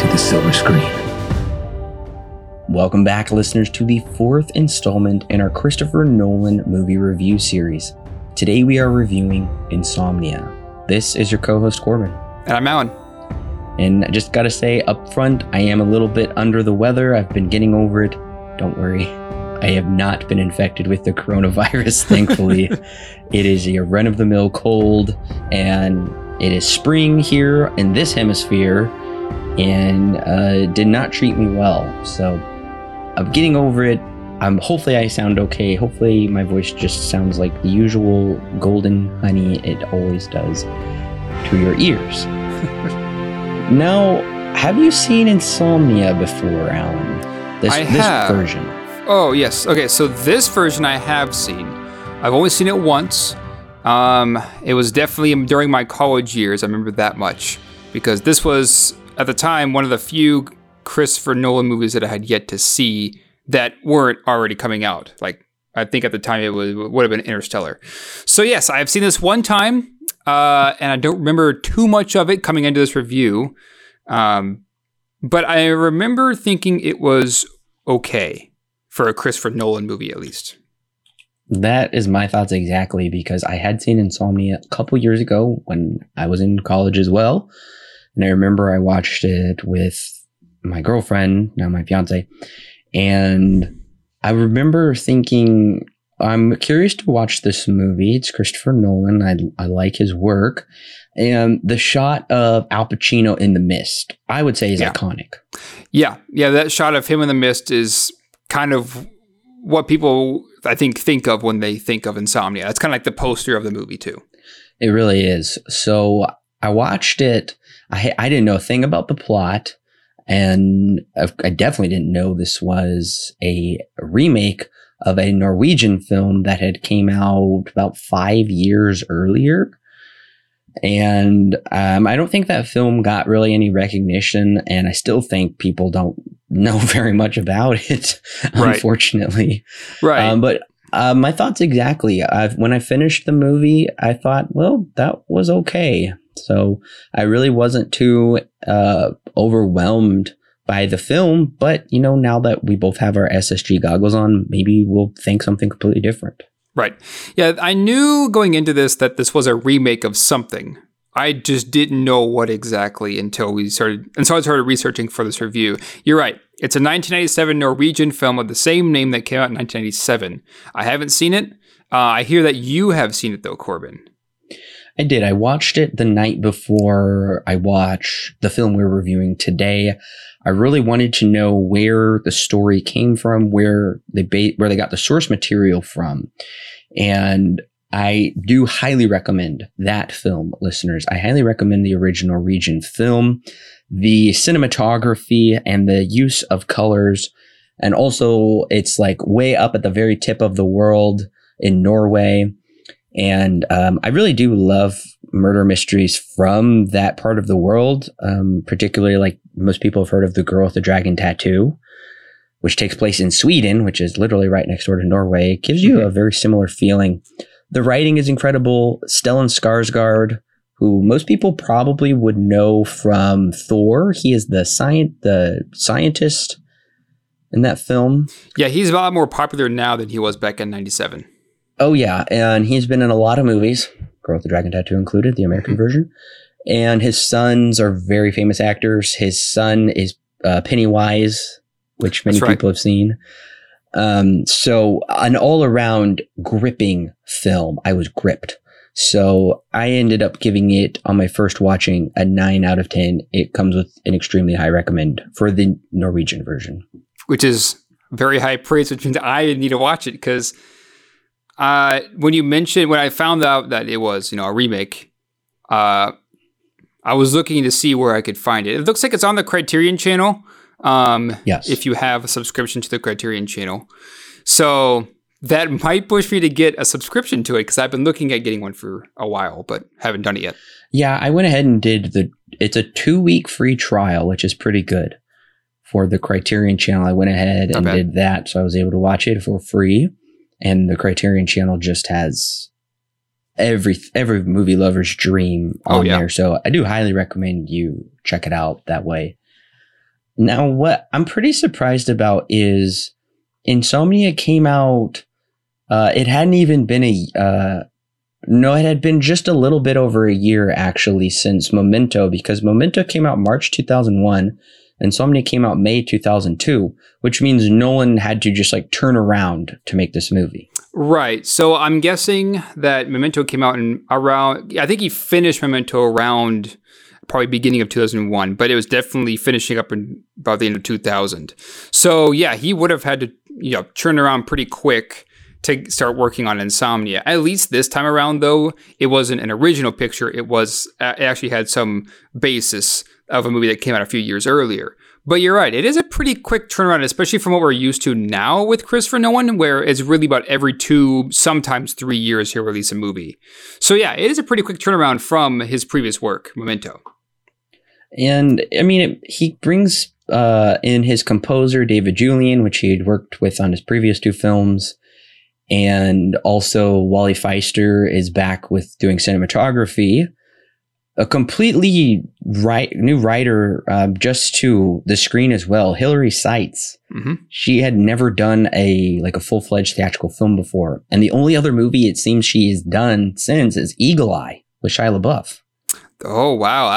to the silver screen. Welcome back, listeners, to the fourth installment in our Christopher Nolan movie review series. Today we are reviewing Insomnia. This is your co-host, Corbin. And I'm Alan. And I just gotta say up front, I am a little bit under the weather. I've been getting over it. Don't worry. I have not been infected with the coronavirus, thankfully. It is a run-of-the-mill cold, and it is spring here in this hemisphere, and did not treat me well. So I'm getting over it. Hopefully I sound okay. Hopefully my voice just sounds like the usual golden honey it always does to your ears. Now, have you seen Insomnia before, Alan? This version. Oh, yes. Okay, so this version I have seen. I've only seen it once. It was definitely during my college years. I remember that much. Because this was, at the time, one of the few Christopher Nolan movies that I had yet to see that weren't already coming out. Like, I think at the time it would have been Interstellar. So, yes, I have seen this one time. And I don't remember too much of it coming into this review, but I remember thinking it was okay for a Christopher Nolan movie, at least. That is my thoughts exactly, because I had seen Insomnia a couple years ago when I was in college as well, and I remember I watched it with my girlfriend, now my fiance, and I remember thinking, I'm curious to watch this movie. It's Christopher Nolan. I like his work. And the shot of Al Pacino in the mist, I would say, is iconic. Yeah, that shot of him in the mist is kind of what people, I think of when they think of Insomnia. It's kind of like the poster of the movie, too. It really is. So I watched it. I didn't know a thing about the plot. And I definitely didn't know this was a remake of a Norwegian film that had came out about 5 years earlier. And I don't think that film got really any recognition, and I still think people don't know very much about it, right. Unfortunately. Right. But my thoughts exactly. When I finished the movie, I thought, well, that was okay. So I really wasn't too overwhelmed by the film, but you know, now that we both have our SSG goggles on, maybe we'll think something completely different. Right. Yeah, I knew going into this that this was a remake of something. I just didn't know what exactly until we started, and so I started researching for this review. You're right. It's a 1997 Norwegian film of the same name that came out in 1987. I haven't seen it. I hear that you have seen it though, Corbin. I did. I watched it the night before I watched the film we're reviewing today. I really wanted to know where the story came from, where they got the source material from. And I do highly recommend that film, listeners. I highly recommend the original Norwegian film. The cinematography and the use of colors. And also, it's like way up at the very tip of the world in Norway. And I really do love murder mysteries from that part of the world, particularly like most people have heard of The Girl with the Dragon Tattoo, which takes place in Sweden, which is literally right next door to Norway. It gives you a very similar feeling. The writing is incredible. Stellan Skarsgård, who most people probably would know from Thor. He is the scientist in that film. Yeah, he's a lot more popular now than he was back in 97. Oh, yeah. And he's been in a lot of movies, Girl with the Dragon Tattoo included, the American version. And his sons are very famous actors. His son is Pennywise, which many people have seen. So an all around gripping film. I was gripped. So I ended up giving it on my first watching a 9 out of 10. It comes with an extremely high recommend for the Norwegian version. Which is very high praise, which means I need to watch it because... when I found out that it was, you know, a remake, I was looking to see where I could find it. It looks like it's on the Criterion channel. Yes. If you have a subscription to the Criterion channel. So that might push me to get a subscription to it because I've been looking at getting one for a while, but haven't done it yet. Yeah, I went ahead and did it's a 2-week free trial, which is pretty good for the Criterion channel. I went ahead and did that. So I was able to watch it for free. And the Criterion channel just has every movie lover's dream on there. So I do highly recommend you check it out that way. Now, what I'm pretty surprised about is Insomnia came out. It hadn't even been it had been just a little bit over a year actually since Memento, because Memento came out March 2001. Insomnia came out May 2002, which means Nolan had to just like turn around to make this movie. Right. So I'm guessing that Memento came out I think he finished Memento around probably beginning of 2001, but it was definitely finishing up in about the end of 2000. So yeah, he would have had to, turn around pretty quick to start working on Insomnia. At least this time around, though, it wasn't an original picture. It actually had some basis of a movie that came out a few years earlier. But you're right. It is a pretty quick turnaround, especially from what we're used to now with Christopher Nolan, where it's really about every 2, sometimes 3 years he'll release a movie. So yeah, it is a pretty quick turnaround from his previous work, Memento. And I mean, he brings in his composer, David Julyan, which he had worked with on his previous 2 films. And also Wally Pfister is back with doing cinematography. A completely new writer just to the screen as well. Hillary Seitz. Mm-hmm. She had never done a full-fledged theatrical film before. And the only other movie it seems she has done since is Eagle Eye with Shia LaBeouf. Oh, wow.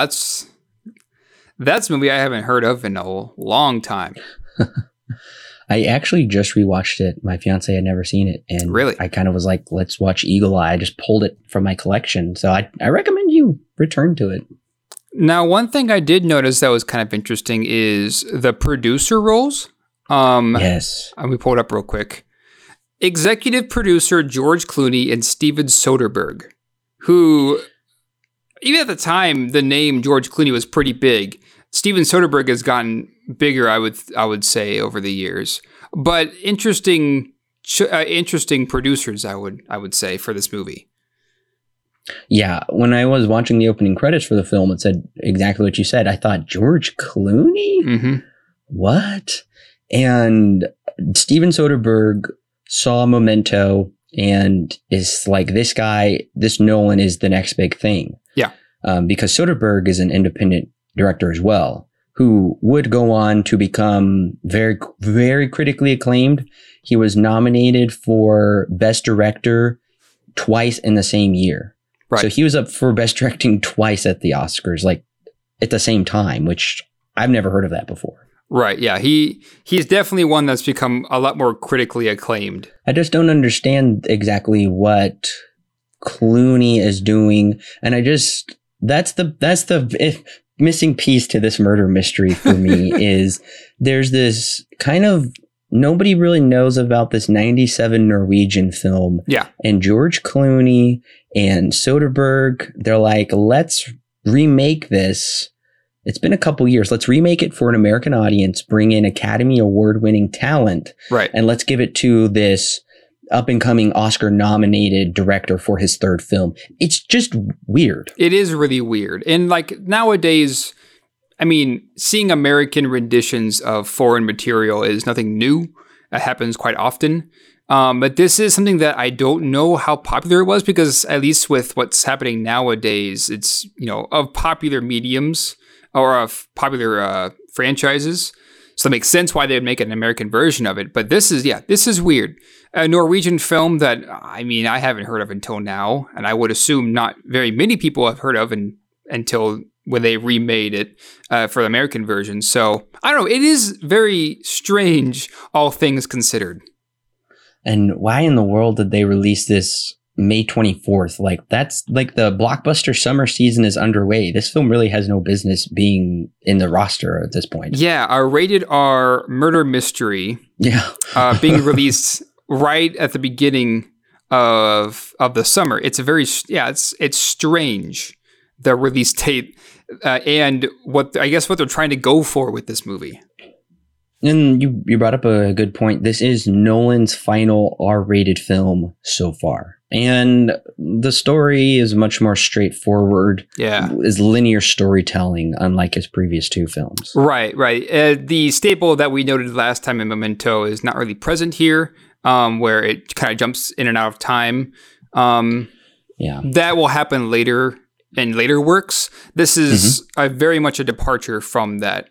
That's a movie I haven't heard of in a long time. I actually just rewatched it. My fiance had never seen it. And really? I kind of was like, let's watch Eagle Eye. I just pulled it from my collection. So I recommend you return to it. Now, one thing I did notice that was kind of interesting is the producer roles. Yes. And we pulled up real quick. Executive producer George Clooney and Steven Soderbergh, who even at the time, the name George Clooney was pretty big. Steven Soderbergh has gotten bigger, I would say, over the years. But interesting producers, I would say, for this movie. Yeah, when I was watching the opening credits for the film, it said exactly what you said. I thought, George Clooney? Mm-hmm. What? And Steven Soderbergh saw Memento and is like, this guy, this Nolan is the next big thing. Yeah. Because Soderbergh is an independent director as well, who would go on to become very, very critically acclaimed. He was nominated for Best Director twice in the same year. Right. So he was up for Best Directing twice at the Oscars, like at the same time, which I've never heard of that before. Right. Yeah. He's definitely one that's become a lot more critically acclaimed. I just don't understand exactly what Clooney is doing. And that's the missing piece to this murder mystery for me is there's this kind of nobody really knows about this 1997 Norwegian film. Yeah. And George Clooney and Soderbergh, they're like, let's remake this. It's been a couple years. Let's remake it for an American audience, bring in Academy Award winning talent. Right. And let's give it to this up and coming Oscar nominated director for his 3rd film. It's just weird. It is really weird. And like nowadays, I mean, seeing American renditions of foreign material is nothing new. It happens quite often. But this is something that I don't know how popular it was, because at least with what's happening nowadays, it's, of popular mediums or of popular franchises. So that makes sense why they would make an American version of it. But this is weird. A Norwegian film that, I mean, I haven't heard of until now. And I would assume not very many people have heard of until when they remade it for the American version. So, I don't know. It is very strange, all things considered. And why in the world did they release this May 24th? Like, that's like the blockbuster summer season is underway. This film really has no business being in the roster at this point. Yeah, our rated R murder mystery. Yeah, being released right at the beginning of the summer. It's strange, the release date and what I guess what they're trying to go for with this movie. And you brought up a good point. This is Nolan's final R-rated film so far. And the story is much more straightforward. Yeah. It's linear storytelling, unlike his previous two films. Right. The staple that we noted last time in Memento is not really present here, where it kind of jumps in and out of time. Yeah. That will happen later in later works. This is very much a departure from that.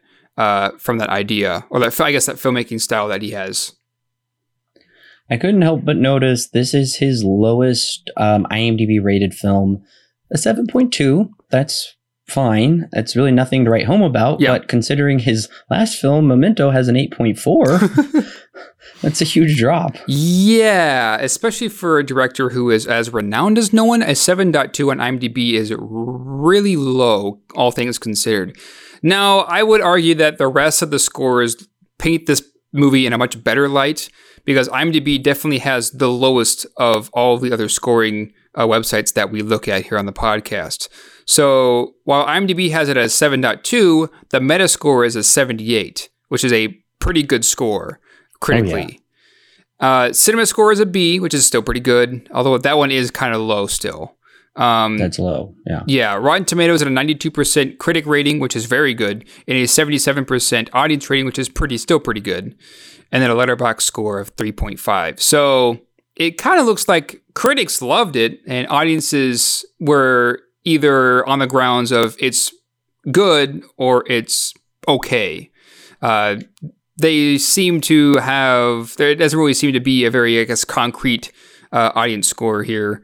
From that idea, or that, I guess, that filmmaking style that he has. I couldn't help but notice this is his lowest IMDb rated film, a 7.2. That's fine. That's really nothing to write home about. Yeah. But considering his last film, Memento, has an 8.4, that's a huge drop. Yeah, especially for a director who is as renowned as Nolan, a 7.2 on IMDb is really low, all things considered. Now, I would argue that the rest of the scores paint this movie in a much better light, because IMDb definitely has the lowest of all the other scoring websites that we look at here on the podcast. So while IMDb has it as 7.2, the Metascore is a 78, which is a pretty good score critically. Oh, yeah. CinemaScore is a B, which is still pretty good, although that one is kind of low still. That's low. Yeah. Rotten Tomatoes at a 92% critic rating, which is very good, and a 77% audience rating, which is still pretty good, and then a Letterboxd score of 3.5. So it kind of looks like critics loved it, and audiences were either on the grounds of it's good or it's okay. They seem to have. There doesn't really seem to be a very, I guess, concrete audience score here.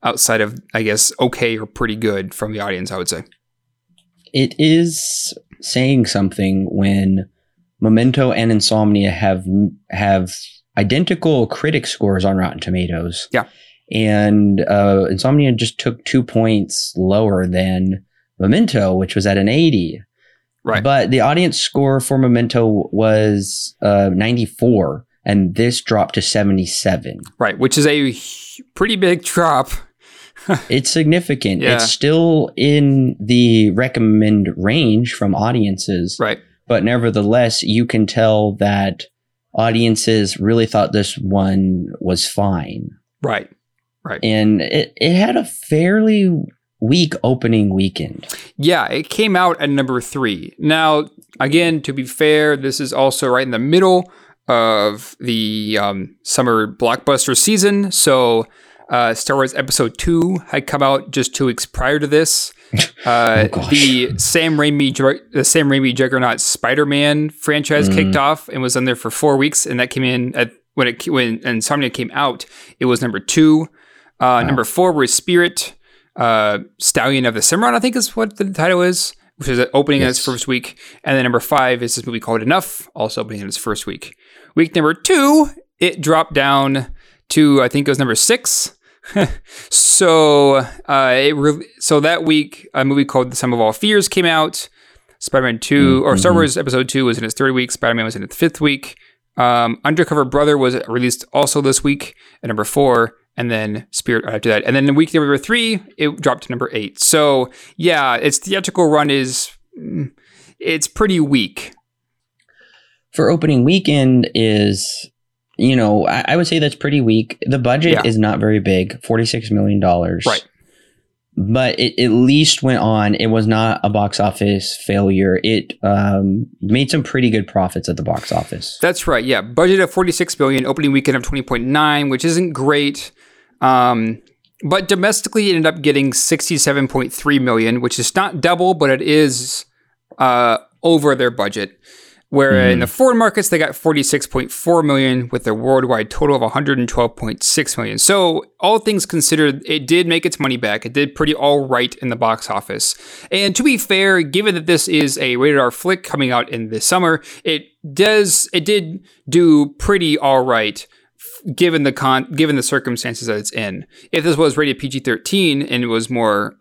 Outside of, I guess, okay or pretty good from the audience, I would say. It is saying something when Memento and Insomnia have identical critic scores on Rotten Tomatoes. Yeah. And Insomnia just took 2 points lower than Memento, which was at an 80. Right. But the audience score for Memento was 94, and this dropped to 77. Right, which is a pretty big drop. It's significant. Yeah. It's still in the recommend range from audiences. Right. But nevertheless, you can tell that audiences really thought this one was fine. Right. And it had a fairly weak opening weekend. Yeah, it came out at number 3. Now, again, to be fair, this is also right in the middle of the summer blockbuster season. So Star Wars Episode 2 had come out just 2 weeks prior to this. The Sam Raimi Juggernaut Spider-Man franchise kicked off and was on there for 4 weeks. And that came in when Insomnia came out, it was number 2. Wow. Number 4 was Spirit, Stallion of the Cimarron, I think is what the title is, which is opening in its first week. And then number 5 is this movie called Enough, also opening in its first week. Week number 2, it dropped down to, I think it was number 6. So that week, a movie called The Sum of All Fears came out. Spider-Man 2, or Star Wars Episode 2 was in its third week. Spider-Man was in its fifth week. Undercover Brother was released also this week at number 4. And then Spirit after that. And then in week number 3, it dropped to number 8. So yeah, its theatrical run it's pretty weak. For opening weekend is, I would say that's pretty weak. The budget is not very big, $46 million. Right. But it at least went on. It was not a box office failure. It made some pretty good profits at the box office. That's right. Yeah. Budget of $46 billion, opening weekend of $20.9, which isn't great. But domestically, it ended up getting $67.3 million, which is not double, but it is over their budget. Where in the foreign markets, they got $46.4 million with a worldwide total of $112.6 million. So all things considered, it did make its money back. It did pretty all right in the box office. And to be fair, given that this is a rated R flick coming out in the summer, it did do pretty all right given the circumstances that it's in. If this was rated PG-13 and it was more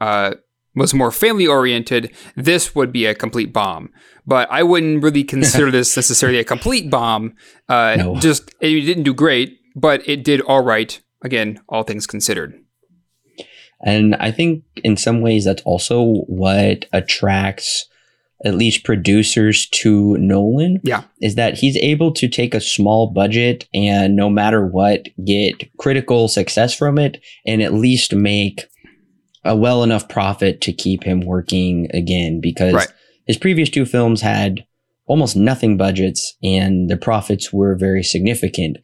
family-oriented, this would be a complete bomb. But I wouldn't really consider this necessarily a complete bomb. No. Just, it didn't do great, but it did all right. Again, all things considered. And I think in some ways that's also what attracts at least producers to Nolan. Yeah. Is that he's able to take a small budget and no matter what, get critical success from it and at least make a well enough profit to keep him working again, because right. his previous two films had almost nothing budgets and the profits were very significant.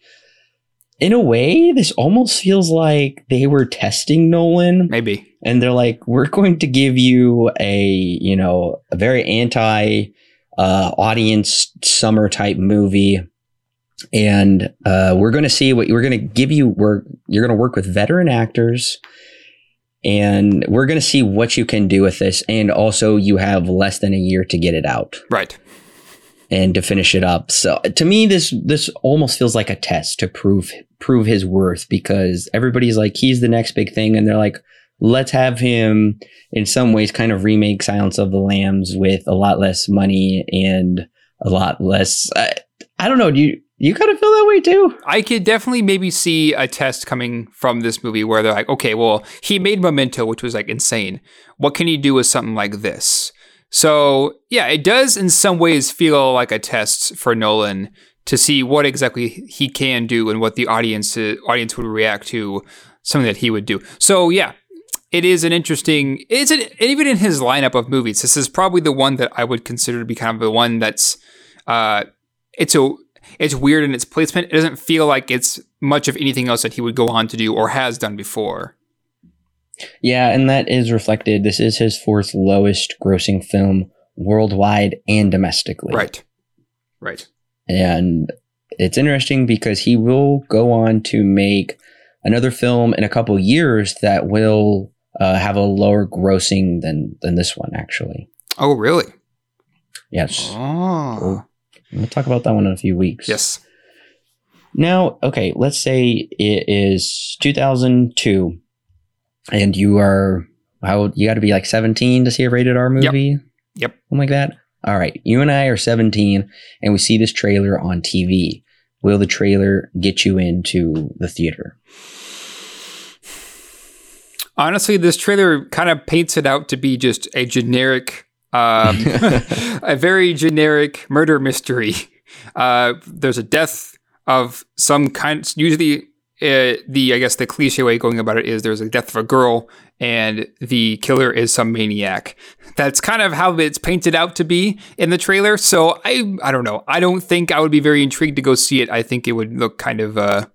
In a way, this almost feels like they were testing Nolan. Maybe. And they're like, we're going to give you a very anti-audience summer type movie. And we're going to see what we're going to give you. You're going to work with veteran actors. And we're going to see what you can do with this. And also, you have less than a year to get it out. Right. And to finish it up. So to me, this almost feels like a test to prove his worth, because everybody's like, he's the next big thing. And they're like, let's have him in some ways kind of remake Silence of the Lambs with a lot less money and a lot less. I don't know. You kind of feel that way too? I could definitely maybe see a test coming from this movie where they're like, okay, well, he made Memento, which was like insane. What can he do with something like this? So yeah, it does in some ways feel like a test for Nolan to see what exactly he can do and what the audience would react to, something that he would do. So yeah, it is an interesting, even in his lineup of movies, this is probably the one that I would consider to be kind of the one that's, it's weird in its placement. It doesn't feel like it's much of anything else that he would go on to do or has done before. Yeah, and that is reflected. This is his fourth lowest grossing film worldwide and domestically. Right. And it's interesting because he will go on to make another film in a couple years that will have a lower grossing than this one, actually. Oh, really? Yes. Oh. We'll talk about that one in a few weeks. Yes. Now, okay, let's say it is 2002 and you got to be like 17 to see a rated R movie? Yep. Something like that? All right. You and I are 17 and we see this trailer on TV. Will the trailer get you into the theater? Honestly, this trailer kind of paints it out to be just a generic... a very generic murder mystery. There's a death of some kind. Usually the cliche way going about it is there's a death of a girl and the killer is some maniac. That's kind of how it's painted out to be in the trailer. So I don't know. I don't think I would be very intrigued to go see it. I think it would look kind of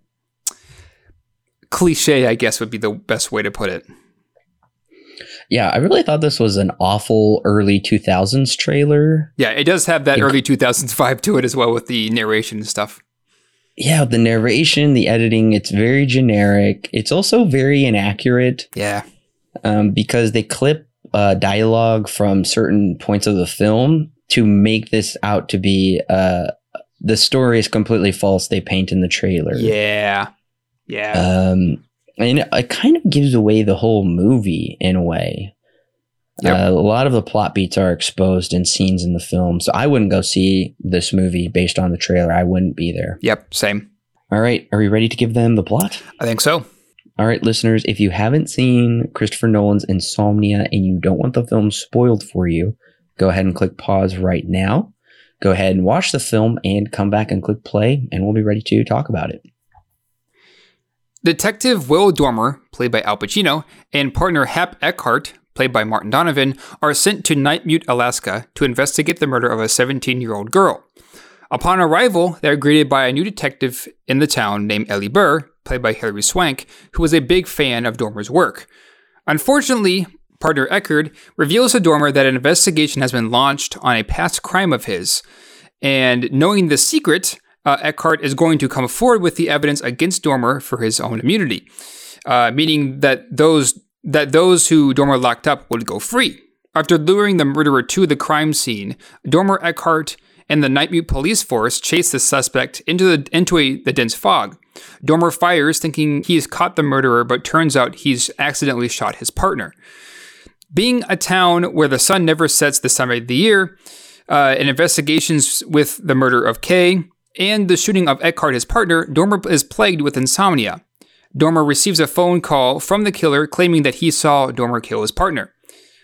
cliche, I guess would be the best way to put it. Yeah, I really thought this was an awful early 2000s trailer. Yeah, it does have that early 2000s vibe to it as well with the narration and stuff. Yeah, the narration, the editing, it's very generic. It's also very inaccurate. Yeah. Because they clip dialogue from certain points of the film to make this out to be the story is completely false they paint in the trailer. Yeah. Yeah. And it kind of gives away the whole movie in a way. Yep. A lot of the plot beats are exposed in scenes in the film. So I wouldn't go see this movie based on the trailer. I wouldn't be there. Yep, same. All right. Are we ready to give them the plot? I think so. All right, listeners, if you haven't seen Christopher Nolan's Insomnia and you don't want the film spoiled for you, go ahead and click pause right now. Go ahead and watch the film and come back and click play, and we'll be ready to talk about it. Detective Will Dormer, played by Al Pacino, and partner Hap Eckhart, played by Martin Donovan, are sent to Nightmute, Alaska to investigate the murder of a 17-year-old girl. Upon arrival, they are greeted by a new detective in the town named Ellie Burr, played by Hilary Swank, who is a big fan of Dormer's work. Unfortunately, partner Eckhart reveals to Dormer that an investigation has been launched on a past crime of his, and knowing the secret... Eckhart is going to come forward with the evidence against Dormer for his own immunity, meaning that those who Dormer locked up would go free. After luring the murderer to the crime scene, Dormer, Eckhart, and the Nightmute police force chase the suspect into the dense fog. Dormer fires, thinking he's caught the murderer, but turns out he's accidentally shot his partner. Being a town where the sun never sets this time of the year, and investigations with the murder of Kay... and the shooting of Eckhart, his partner, Dormer is plagued with insomnia. Dormer receives a phone call from the killer claiming that he saw Dormer kill his partner.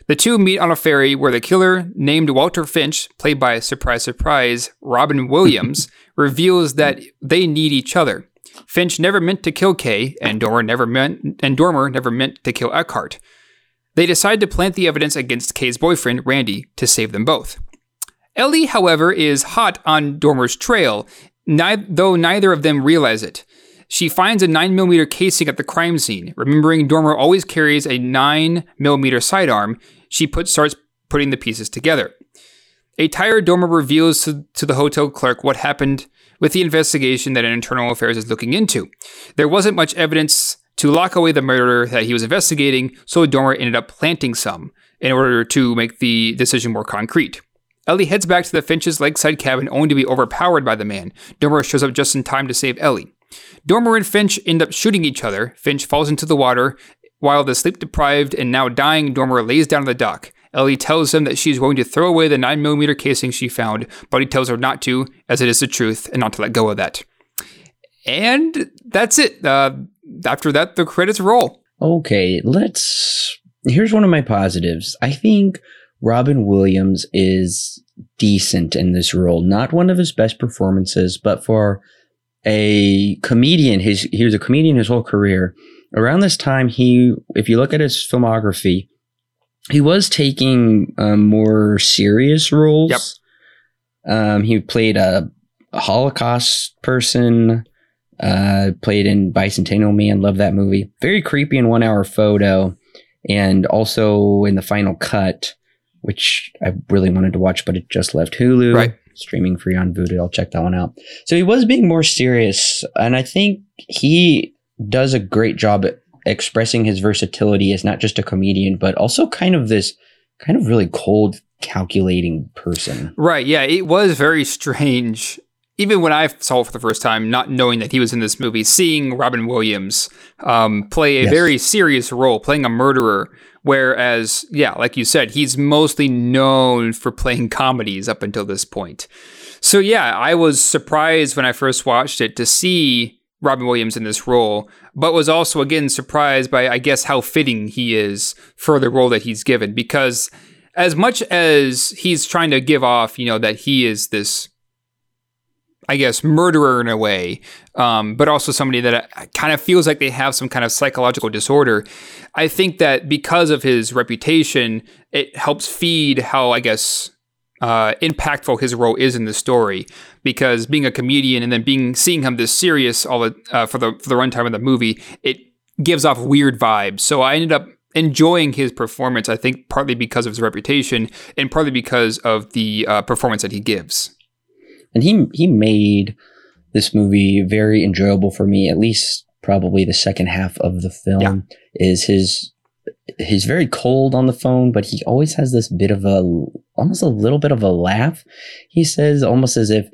The two meet on a ferry where the killer, named Walter Finch, played by, surprise, surprise, Robin Williams, reveals that they need each other. Finch never meant to kill Kay, and Dormer never meant to kill Eckhart. They decide to plant the evidence against Kay's boyfriend, Randy, to save them both. Ellie, however, is hot on Dormer's trail, though neither of them realize it. She finds a 9mm casing at the crime scene. Remembering Dormer always carries a 9mm sidearm, she starts putting the pieces together. A tired Dormer reveals to the hotel clerk what happened with the investigation that Internal Affairs is looking into. There wasn't much evidence to lock away the murderer that he was investigating, so Dormer ended up planting some in order to make the decision more concrete. Ellie heads back to the Finch's lakeside cabin only to be overpowered by the man. Dormer shows up just in time to save Ellie. Dormer and Finch end up shooting each other. Finch falls into the water, while the sleep-deprived and now dying Dormer lays down on the dock. Ellie tells him that she's willing to throw away the 9mm casing she found, but he tells her not to, as it is the truth, and not to let go of that. And that's it. After that, the credits roll. Okay, here's one of my positives. I think Robin Williams is decent in this role. Not one of his best performances, but for a comedian, he was a comedian his whole career. Around this time, if you look at his filmography, he was taking more serious roles. Yep. He played a Holocaust person, played in Bicentennial Man, love that movie. Very creepy in One Hour Photo, and also in The Final Cut, which I really wanted to watch, but it just left Hulu. Right. Streaming free on Vudu. I'll check that one out. So he was being more serious, and I think he does a great job at expressing his versatility as not just a comedian, but also kind of really cold, calculating person. Right. Yeah. It was very strange. Even when I saw it for the first time, not knowing that he was in this movie, seeing Robin Williams play a very serious role, playing a murderer, whereas, yeah, like you said, he's mostly known for playing comedies up until this point. So, yeah, I was surprised when I first watched it to see Robin Williams in this role, but was also, again, surprised by, I guess, how fitting he is for the role that he's given, because as much as he's trying to give off, you know, that he is this, I guess, murderer in a way, but also somebody that kind of feels like they have some kind of psychological disorder. I think that because of his reputation, it helps feed how, I guess, impactful his role is in the story, because being a comedian and then seeing him this serious for the runtime of the movie, it gives off weird vibes. So I ended up enjoying his performance, I think partly because of his reputation and partly because of the performance that he gives. And he made this movie very enjoyable for me, at least probably the second half of the film. Yeah. Is he's very cold on the phone, but he always has this bit of a little bit of a laugh. He says almost as if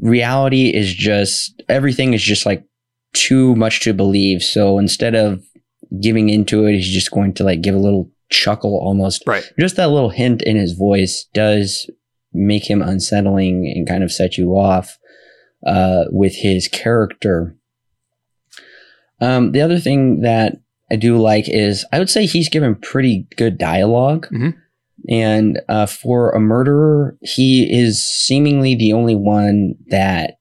reality is just, everything is just like too much to believe. So instead of giving into it, he's just going to like give a little chuckle almost. Right. Just that little hint in his voice does make him unsettling and kind of set you off with his character. The other thing that I do like is I would say he's given pretty good dialogue. Mm-hmm. And for a murderer, he is seemingly the only one that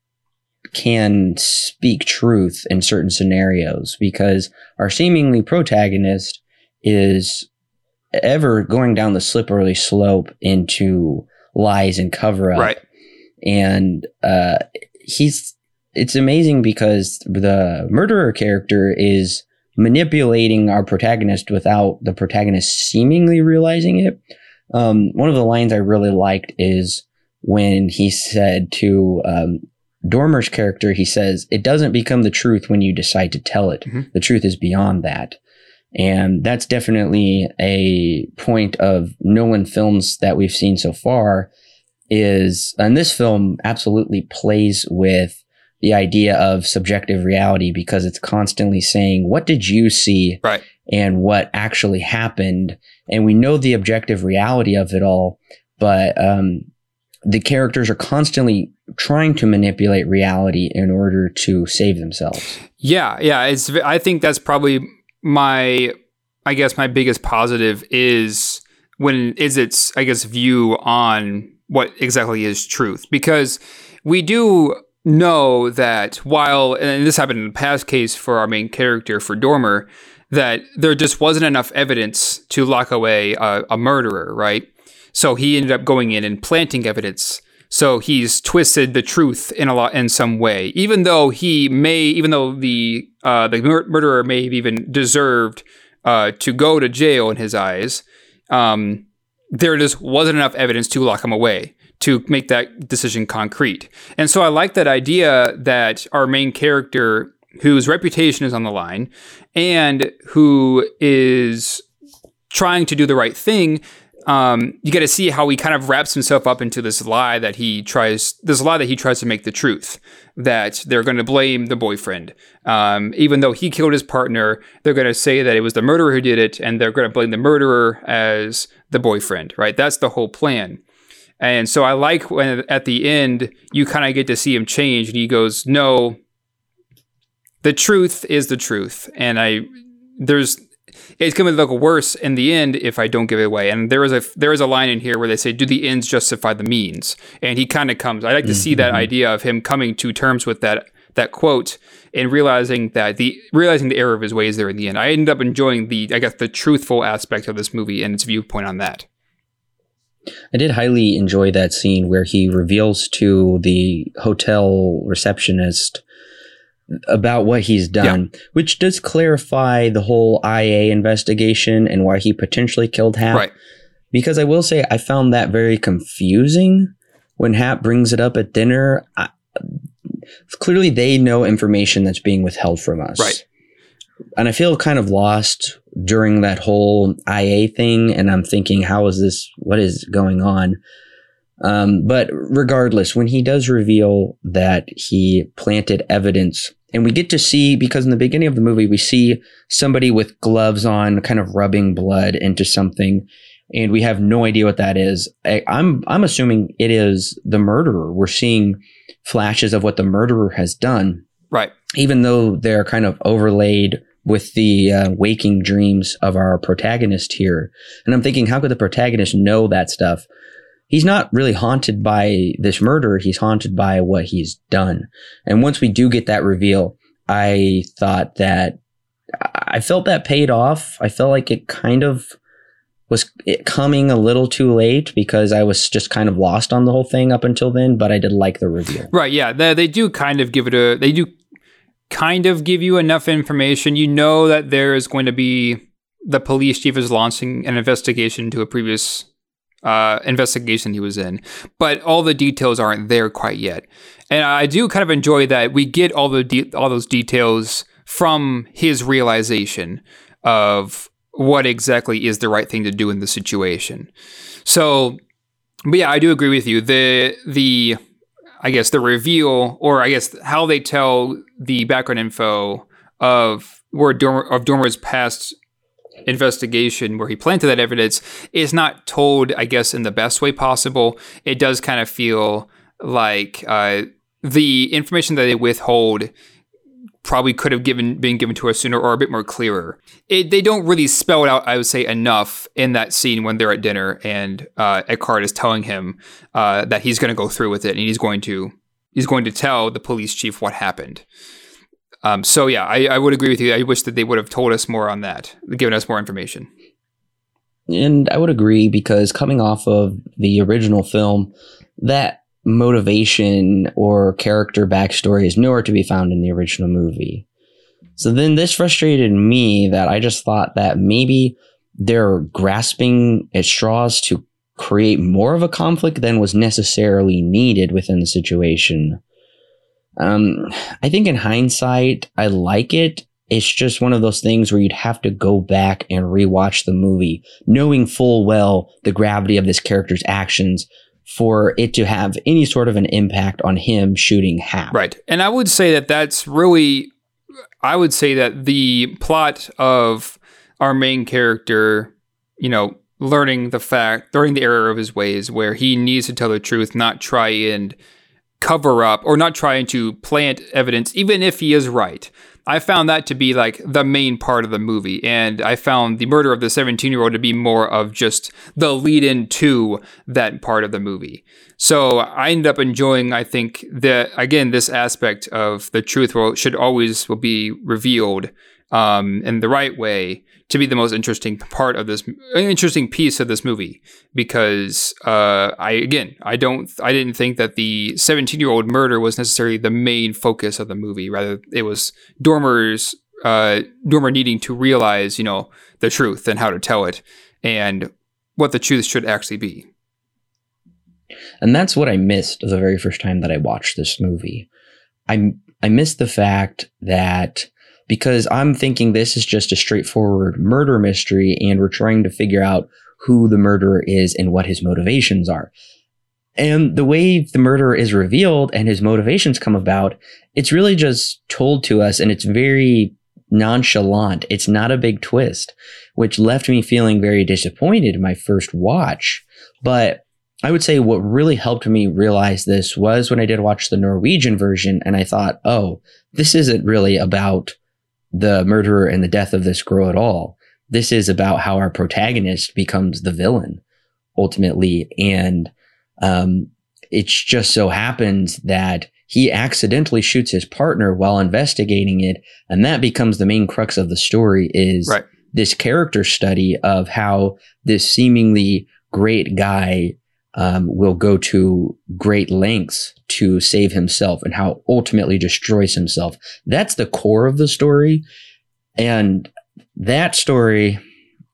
can speak truth in certain scenarios, because our seemingly protagonist is ever going down the slippery slope into lies and cover up. Right. And it's amazing because the murderer character is manipulating our protagonist without the protagonist seemingly realizing it. One of the lines I really liked is when he said to Dormer's character, he says, "It doesn't become the truth when you decide to tell it. Mm-hmm. The truth is beyond that." And that's definitely a point of Nolan films that we've seen so far, and this film absolutely plays with the idea of subjective reality, because it's constantly saying, what did you see? Right. And what actually happened? And we know the objective reality of it all, but the characters are constantly trying to manipulate reality in order to save themselves. Yeah. I think that's probably my biggest positive is its view on what exactly is truth. Because we do know that while, and this happened in the past case for our main character, for Dormer, that there just wasn't enough evidence to lock away a murderer, right? So he ended up going in and planting evidence. So he's twisted the truth in some way, even though the murderer may have even deserved to go to jail in his eyes. There just wasn't enough evidence to lock him away, to make that decision concrete. And so I like that idea that our main character, whose reputation is on the line and who is trying to do the right thing, you got to see how he kind of wraps himself up into this lie that he tries to make the truth, that they're going to blame the boyfriend. Even though he killed his partner, they're going to say that it was the murderer who did it, and they're going to blame the murderer as the boyfriend, right? That's the whole plan. And so I like when at the end, you kind of get to see him change, and he goes, no, the truth is the truth. And it's going to look worse in the end if I don't give it away. And there is a line in here where they say, do the ends justify the means? And he kind of comes, I like to see that idea of him coming to terms with that quote and realizing the error of his ways there in the end. I ended up enjoying the truthful aspect of this movie and its viewpoint on that. I did highly enjoy that scene where he reveals to the hotel receptionist about what he's done, which does clarify the whole IA investigation and why he potentially killed Hap. Right. Because I will say I found that very confusing when Hap brings it up at dinner. Clearly, they know information that's being withheld from us. Right. And I feel kind of lost during that whole IA thing. And I'm thinking, how is this? What is going on? But regardless, when he does reveal that he planted evidence, and we get to see, because in the beginning of the movie, we see somebody with gloves on kind of rubbing blood into something, and we have no idea what that is. I'm assuming it is the murderer. We're seeing flashes of what the murderer has done. Right. Even though they're kind of overlaid with the waking dreams of our protagonist here. And I'm thinking, how could the protagonist know that stuff? He's not really haunted by this murder. He's haunted by what he's done. And once we do get that reveal, I felt that paid off. I felt like it kind of was coming a little too late, because I was just kind of lost on the whole thing up until then, but I did like the reveal. Right. Yeah. They do kind of give you enough information. You know that there is going to be, the police chief is launching an investigation to a previous investigation he was in, but all the details aren't there quite yet. And I do kind of enjoy that we get all those details from his realization of what exactly is the right thing to do in the situation. So, but yeah, I do agree with you. The reveal, or I guess how they tell the background info of Dormer's past investigation, where he planted that evidence, is not told, I guess, in the best way possible. It does kind of feel like the information that they withhold probably could have been given to us sooner, or a bit more clearer. They don't really spell it out, I would say, enough in that scene when they're at dinner and Eckhart is telling him that he's going to go through with it, and he's going to tell the police chief what happened. So yeah, I would agree with you. I wish that they would have told us more on that, given us more information. And I would agree, because coming off of the original film, that motivation or character backstory is nowhere to be found in the original movie. So then this frustrated me, that I just thought that maybe they're grasping at straws to create more of a conflict than was necessarily needed within the situation. I think in hindsight, I like it. It's just one of those things where you'd have to go back and rewatch the movie, knowing full well the gravity of this character's actions, for it to have any sort of an impact on him shooting Hap. Right. And I would say that the plot of our main character, learning the error of his ways, where he needs to tell the truth, not try and cover up or not trying to plant evidence, even if he is right. I found that to be like the main part of the movie. And I found the murder of the 17-year-old to be more of just the lead in to that part of the movie. So I ended up enjoying, I think, this aspect of the truth should always be revealed in the right way to be the most interesting piece of this movie, because I didn't think that the 17-year-old murder was necessarily the main focus of the movie. Rather, it was Dormer needing to realize, the truth and how to tell it and what the truth should actually be. And that's what I missed the very first time that I watched this movie. I missed the fact that, because I'm thinking this is just a straightforward murder mystery and we're trying to figure out who the murderer is and what his motivations are. And the way the murderer is revealed and his motivations come about, it's really just told to us and it's very nonchalant. It's not a big twist, which left me feeling very disappointed in my first watch. But I would say what really helped me realize this was when I did watch the Norwegian version and I thought, oh, this isn't really about the murderer and the death of this girl at all. This is about how our protagonist becomes the villain ultimately. And it just so happens that he accidentally shoots his partner while investigating it. And that becomes the main crux of the story, is right. This character study of how this seemingly great guy will go to great lengths to save himself and how ultimately destroys himself. That's the core of the story. And that story,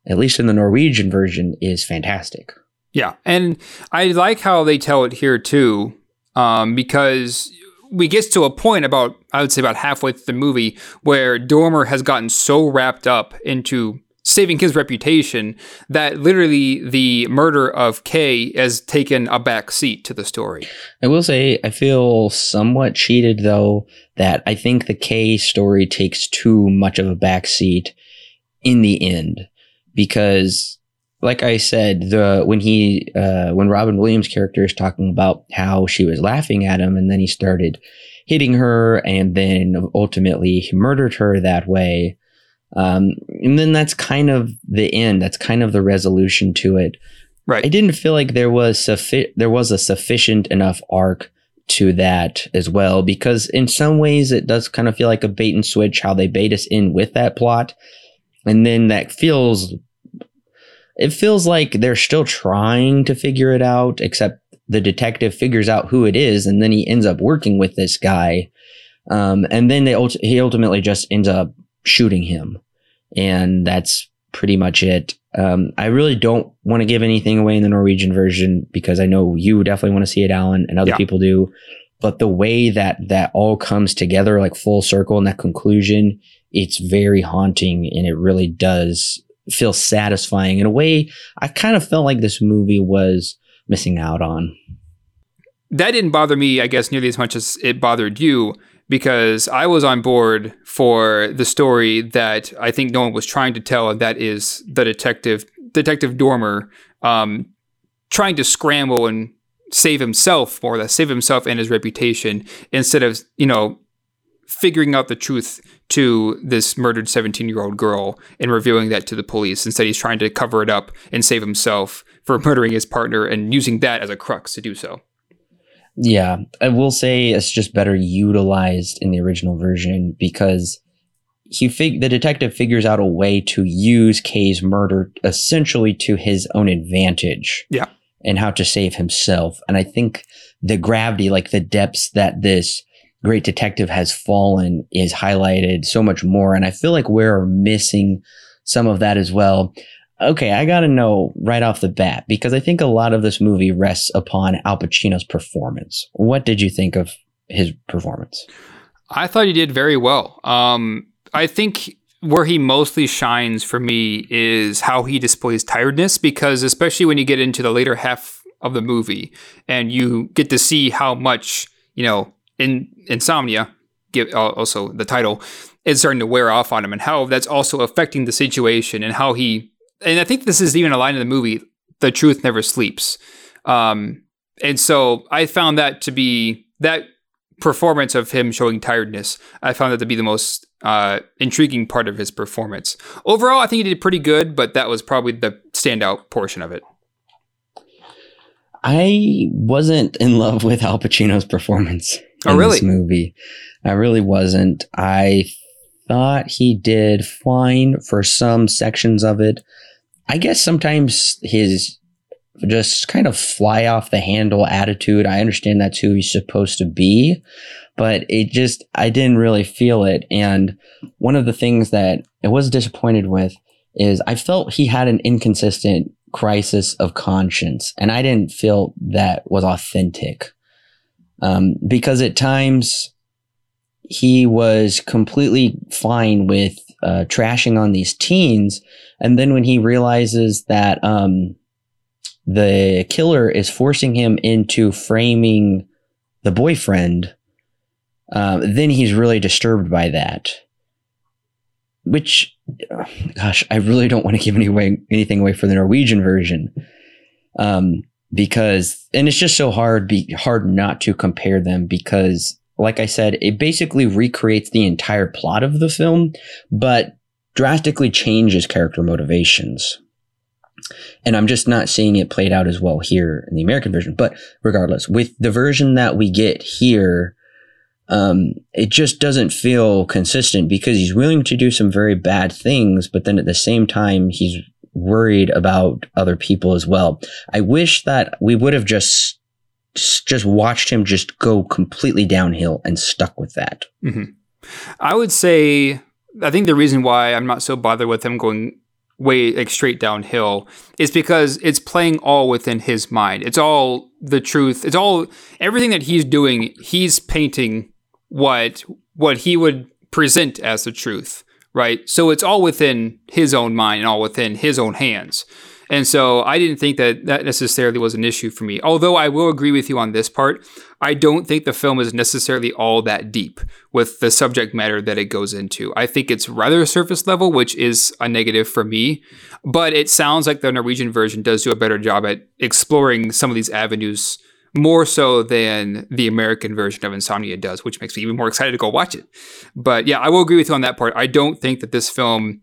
at least in the Norwegian version, is fantastic. Yeah. And I like how they tell it here too, because we get to a point about halfway through the movie where Dormer has gotten so wrapped up into saving his reputation that literally the murder of Kay has taken a back seat to the story. I will say I feel somewhat cheated, though, that I think the Kay story takes too much of a back seat in the end, because like I said, when Robin Williams' character is talking about how she was laughing at him and then he started hitting her and then ultimately he murdered her that way. And then that's kind of the end. That's kind of the resolution to it. Right. I didn't feel like there was a sufficient enough arc to that as well, because in some ways it does kind of feel like a bait and switch, how they bait us in with that plot. And then it feels like they're still trying to figure it out, except the detective figures out who it is. And then he ends up working with this guy. And then he ultimately just ends up shooting him, and that's pretty much it. I really don't want to give anything away in the Norwegian version, because I know you definitely want to see it, Alan, and other people do, but the way that all comes together, like full circle, and that conclusion, it's very haunting, and it really does feel satisfying in a way I kind of felt like this movie was missing out on. That didn't bother me, I guess, nearly as much as it bothered you, because I was on board for the story that I think Nolan was trying to tell, and that is the Detective Dormer trying to scramble and save himself, more or less, save himself and his reputation, instead of, figuring out the truth to this murdered 17-year-old girl and revealing that to the police. Instead, he's trying to cover it up and save himself for murdering his partner and using that as a crux to do so. Yeah, I will say it's just better utilized in the original version, because the detective figures out a way to use Kay's murder essentially to his own advantage. Yeah, and how to save himself. And I think the gravity, like the depths that this great detective has fallen, is highlighted so much more. And I feel like we're missing some of that as well. Okay, I gotta know right off the bat, because I think a lot of this movie rests upon Al Pacino's performance. What did you think of his performance? I thought he did very well. I think where he mostly shines for me is how he displays tiredness, because especially when you get into the later half of the movie and you get to see how much, in Insomnia, also the title, is starting to wear off on him, and how that's also affecting the situation and how he and I think this is even a line in the movie, the truth never sleeps. And so I found that to be, that performance of him showing tiredness, I found that to be the most intriguing part of his performance. Overall, I think he did pretty good, but that was probably the standout portion of it. I wasn't in love with Al Pacino's performance in this movie. I really wasn't. I thought he did fine for some sections of it. I guess sometimes his just kind of fly off the handle attitude, I understand that's who he's supposed to be, but it just, I didn't really feel it. And one of the things that I was disappointed with is I felt he had an inconsistent crisis of conscience, and I didn't feel that was authentic, because at times he was completely fine with trashing on these teens, and then when he realizes that the killer is forcing him into framing the boyfriend, then he's really disturbed by that. Which, gosh, I really don't want to give anything away for the Norwegian version, because, and it's just so hard not to compare them, because, like I said, it basically recreates the entire plot of the film, but drastically changes character motivations. And I'm just not seeing it played out as well here in the American version. But regardless, with the version that we get here, it just doesn't feel consistent, because he's willing to do some very bad things, but then at the same time, he's worried about other people as well. I wish that we would have just watched him just go completely downhill and stuck with that. Mm-hmm. I would say, I think the reason why I'm not so bothered with him going way like straight downhill is because it's playing all within his mind. It's all the truth. It's all everything that he's doing. He's painting what he would present as the truth, right? So it's all within his own mind and all within his own hands. And so I didn't think that necessarily was an issue for me. Although I will agree with you on this part. I don't think the film is necessarily all that deep with the subject matter that it goes into. I think it's rather surface level, which is a negative for me. But it sounds like the Norwegian version does do a better job at exploring some of these avenues more so than the American version of Insomnia does, which makes me even more excited to go watch it. But yeah, I will agree with you on that part. I don't think that this film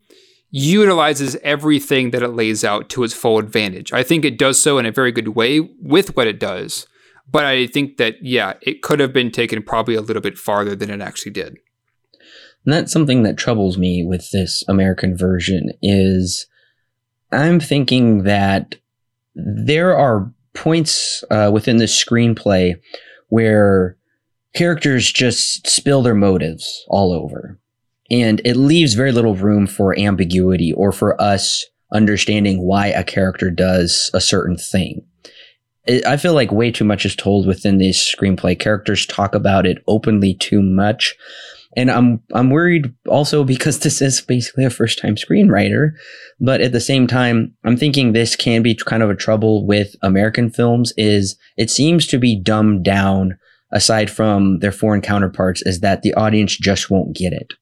utilizes everything that it lays out to its full advantage. I think it does so in a very good way with what it does. But I think that, yeah, it could have been taken probably a little bit farther than it actually did. And that's something that troubles me with this American version is I'm thinking that there are points within this screenplay where characters just spill their motives all over. And it leaves very little room for ambiguity or for us understanding why a character does a certain thing. I feel like way too much is told within this screenplay. Characters talk about it openly too much. And I'm worried also because this is basically a first-time screenwriter. But at the same time, I'm thinking this can be kind of a trouble with American films is it seems to be dumbed down, aside from their foreign counterparts, is that the audience just won't get it.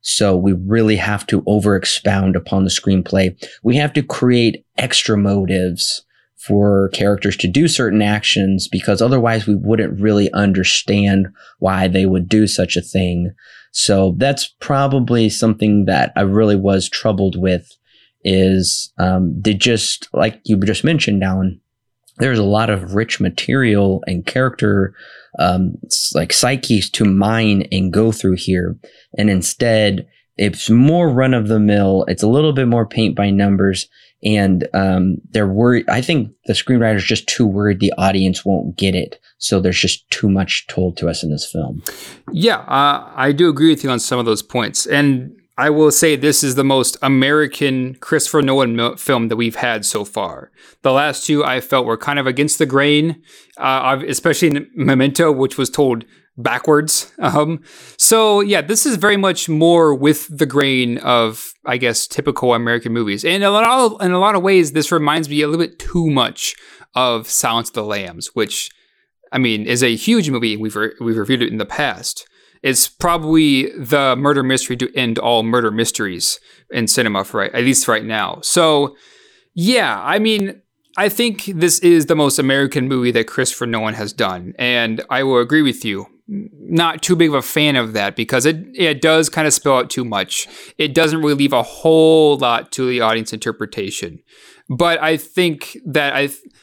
So we really have to over expound upon the screenplay. We have to create extra motives for characters to do certain actions because otherwise we wouldn't really understand why they would do such a thing. So that's probably something that I really was troubled with is they just, like you just mentioned, Alan, there's a lot of rich material and character like psyches to mine and go through here. And instead, it's more run of the mill. It's a little bit more paint by numbers. And they're worried. I think the screenwriter's just too worried the audience won't get it. So there's just too much told to us in this film. Yeah, I do agree with you on some of those points. And I will say this is the most American Christopher Nolan film that we've had so far. The last two I felt were kind of against the grain, especially in Memento, which was told backwards. So yeah, this is very much more with the grain of, I guess, typical American movies. And in a lot of ways, this reminds me a little bit too much of Silence of the Lambs, which, I mean, is a huge movie. We've reviewed it in the past. It's probably the murder mystery to end all murder mysteries in cinema, right? At least right now. So Yeah, I mean, I think this is the most American movie that Christopher Nolan has done, and I will agree with you. Not too big of a fan of that because it does kind of spell out too much. It doesn't really leave a whole lot to the audience interpretation. But I think that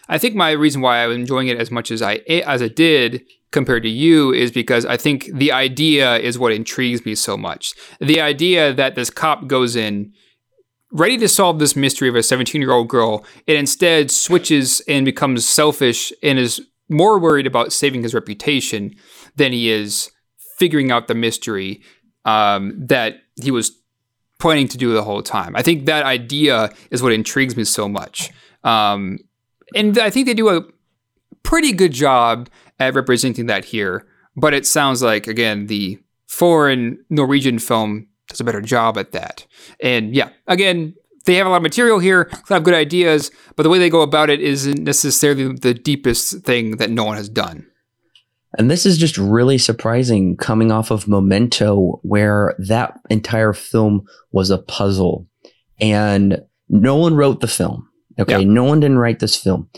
I think my reason why I was enjoying it as much as I did compared to you is because I think the idea is what intrigues me so much. The idea that this cop goes in ready to solve this mystery of a 17-year-old girl and instead switches and becomes selfish and is more worried about saving his reputation than he is figuring out the mystery that he was planning to do the whole time. I think that idea is what intrigues me so much. And I think they do a pretty good job at representing that here. But it sounds like, again, the foreign Norwegian film does a better job at that. And yeah, again, they have a lot of material here, a lot of good ideas, but the way they go about it isn't necessarily the deepest thing that Nolan has done. And this is just really surprising coming off of Memento, where that entire film was a puzzle. And Nolan wrote the film. Okay, yeah. Nolan didn't write this film.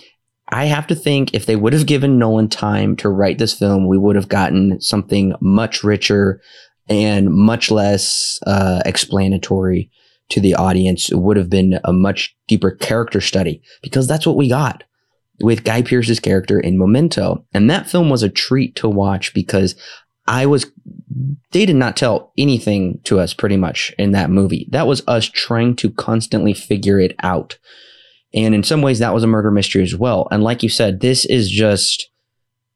I have to think if they would have given Nolan time to write this film, we would have gotten something much richer and much less explanatory to the audience. It would have been a much deeper character study because that's what we got with Guy Pearce's character in Memento. And that film was a treat to watch because they did not tell anything to us pretty much in that movie. That was us trying to constantly figure it out. And in some ways, that was a murder mystery as well. And like you said, this is just,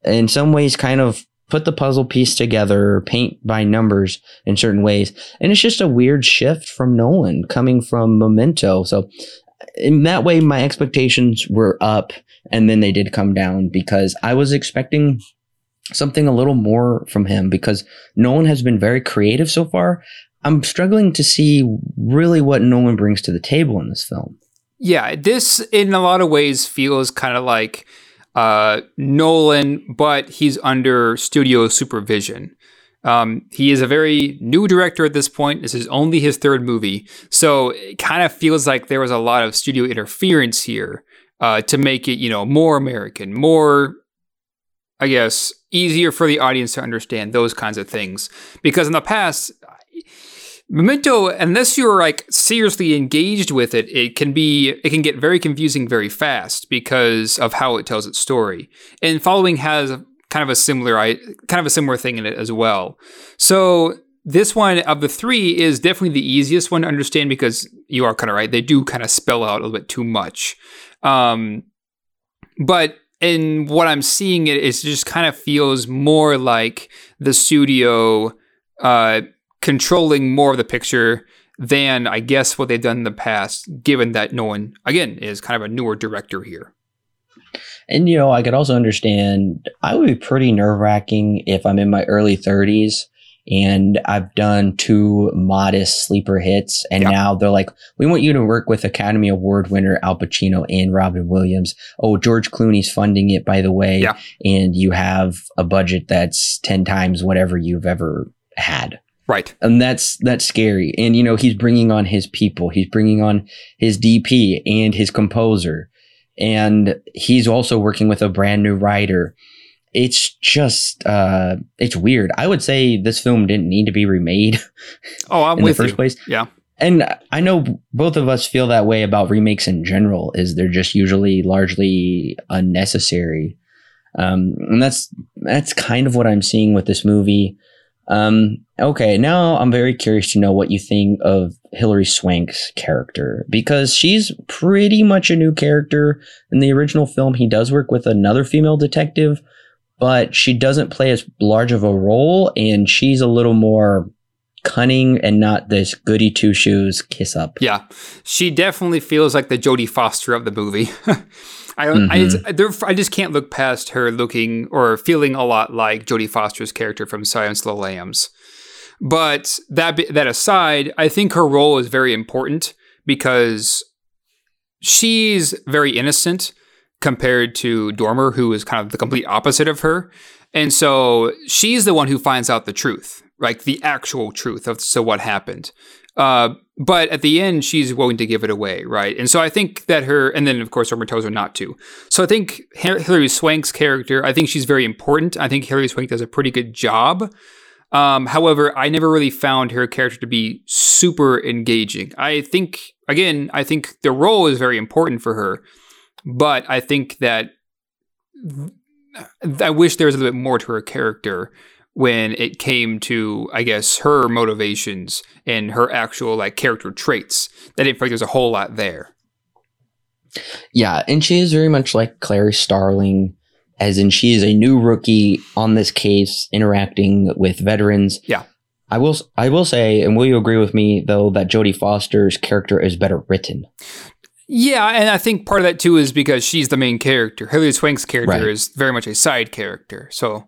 in some ways, kind of put the puzzle piece together, paint by numbers in certain ways. And it's just a weird shift from Nolan coming from Memento. So in that way, my expectations were up and then they did come down because I was expecting something a little more from him because Nolan has been very creative so far. I'm struggling to see really what Nolan brings to the table in this film. Yeah, this in a lot of ways feels kind of like Nolan, but he's under studio supervision. He is a very new director at this point. This is only his third movie. So it kind of feels like there was a lot of studio interference here to make it, more American, more, I guess, easier for the audience to understand those kinds of things. Because in the past, Memento, unless you're seriously engaged with it, it can get very confusing very fast because of how it tells its story. And Following has kind of a similar thing in it as well. So this one of the three is definitely the easiest one to understand because you are kind of right. They do kind of spell out a little bit too much. But in what I'm seeing, it just kind of feels more like the studio controlling more of the picture than, I guess, what they've done in the past, given that Nolan, again, is kind of a newer director here. And, I could also understand, I would be pretty nerve-wracking if I'm in my early 30s and I've done two modest sleeper hits. And Now they're like, we want you to work with Academy Award winner Al Pacino and Robin Williams. Oh, George Clooney's funding it, by the way. Yeah. And you have a budget that's 10 times whatever you've ever had. Right. And that's scary. And, he's bringing on his people. He's bringing on his DP and his composer. And he's also working with a brand new writer. It's just, it's weird. I would say this film didn't need to be remade. Oh, I'm in with the first place. Yeah. And I know both of us feel that way about remakes in general, is they're just usually largely unnecessary. And that's kind of what I'm seeing with this movie. Okay, now I'm very curious to know what you think of Hillary Swank's character, because she's pretty much a new character. In the original film, he does work with another female detective, but she doesn't play as large of a role, and she's a little more cunning and not this goody two-shoes kiss up. Yeah, she definitely feels like the Jodie Foster of the movie. I just can't look past her looking or feeling a lot like Jodie Foster's character from Silence of the Lambs. But that aside, I think her role is very important because she's very innocent compared to Dormer, who is kind of the complete opposite of her. And so she's the one who finds out the truth, like the actual truth of what happened. But at the end, she's willing to give it away, right? And so I think that her, and then of course her Mertosa not to. So I think Hilary Swank's character, I think she's very important. I think Hilary Swank does a pretty good job. However, I never really found her character to be super engaging. I think the role is very important for her, but I think that I wish there was a little bit more to her character when it came to, I guess, her motivations and her actual like character traits. I didn't feel like there's a whole lot there. Yeah, and she is very much like Clary Starling, as in she is a new rookie on this case, interacting with veterans. Yeah. I will say, and will you agree with me, though, that Jodie Foster's character is better written? Yeah, and I think part of that, too, is because she's the main character. Hilary Swank's character is very much a side character. So,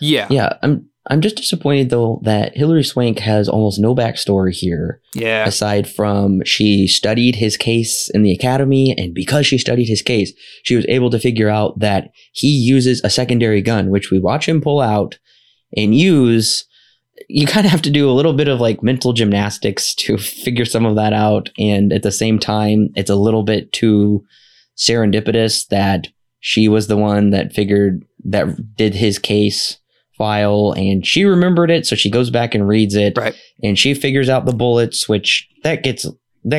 yeah. Yeah, I'm just disappointed, though, that Hilary Swank has almost no backstory here. Yeah. Aside from she studied his case in the academy, and because she studied his case, she was able to figure out that he uses a secondary gun, which we watch him pull out and use. You kind of have to do a little bit of like mental gymnastics to figure some of that out. And at the same time, it's a little bit too serendipitous that she was the one that did his case file and she remembered it. So she goes back and reads it and she figures out the bullets, which that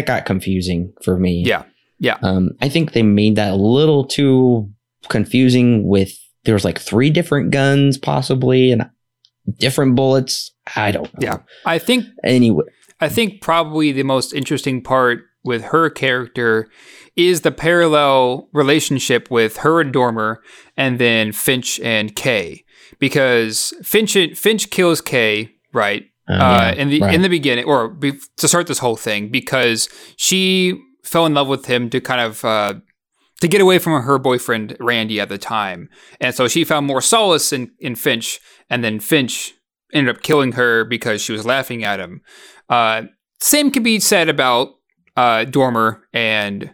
got confusing for me. Yeah. Yeah. I think they made that a little too confusing with, there was like 3 different guns possibly. And different bullets. I don't know. Yeah. I think probably the most interesting part with her character is the parallel relationship with her and Dormer and then Finch and Kay, because Finch kills Kay, right? In the beginning, to start this whole thing, because she fell in love with him to kind of, to get away from her boyfriend, Randy, at the time. And so she found more solace in Finch, and then Finch ended up killing her because she was laughing at him. Same can be said about Dormer and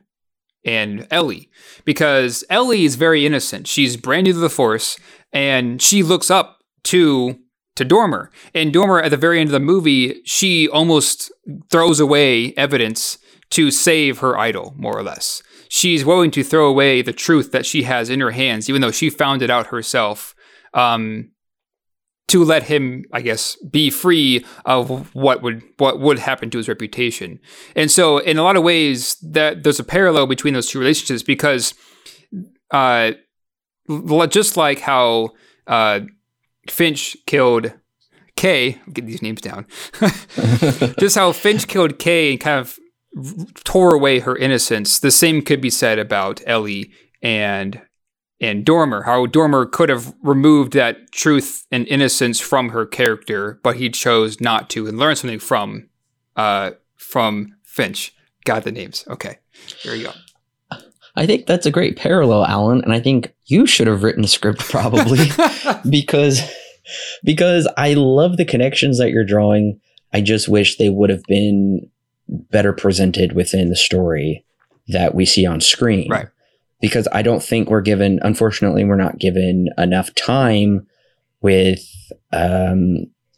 Ellie, because Ellie is very innocent. She's brand new to the Force, and she looks up to Dormer. And Dormer, at the very end of the movie, she almost throws away evidence to save her idol, more or less. She's willing to throw away the truth that she has in her hands, even though she found it out herself, to let him, I guess, be free of what would happen to his reputation. And so in a lot of ways, that there's a parallel between those two relationships, because just like how Finch killed Kay, get these names down, just how Finch killed Kay and kind of tore away her innocence, the same could be said about Ellie and Dormer, how Dormer could have removed that truth and innocence from her character, but he chose not to and learned something from Finch. Got the names. Okay. There you go. I think that's a great parallel, Alan, and I think you should have written a script probably because I love the connections that you're drawing. I just wish they would have been better presented within the story that we see on screen. Right. Because I don't think we're not given enough time with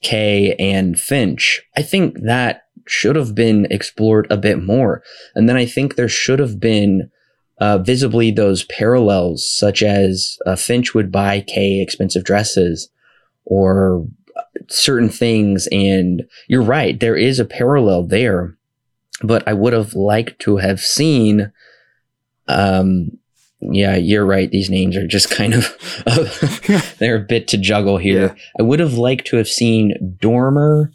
Kay and Finch. I think that should have been explored a bit more. And then I think there should have been visibly those parallels, such as Finch would buy Kay expensive dresses or certain things. And you're right, there is a parallel there. But I would have liked to have seen, yeah, you're right. These names are just kind of, they're a bit to juggle here. Yeah. I would have liked to have seen Dormer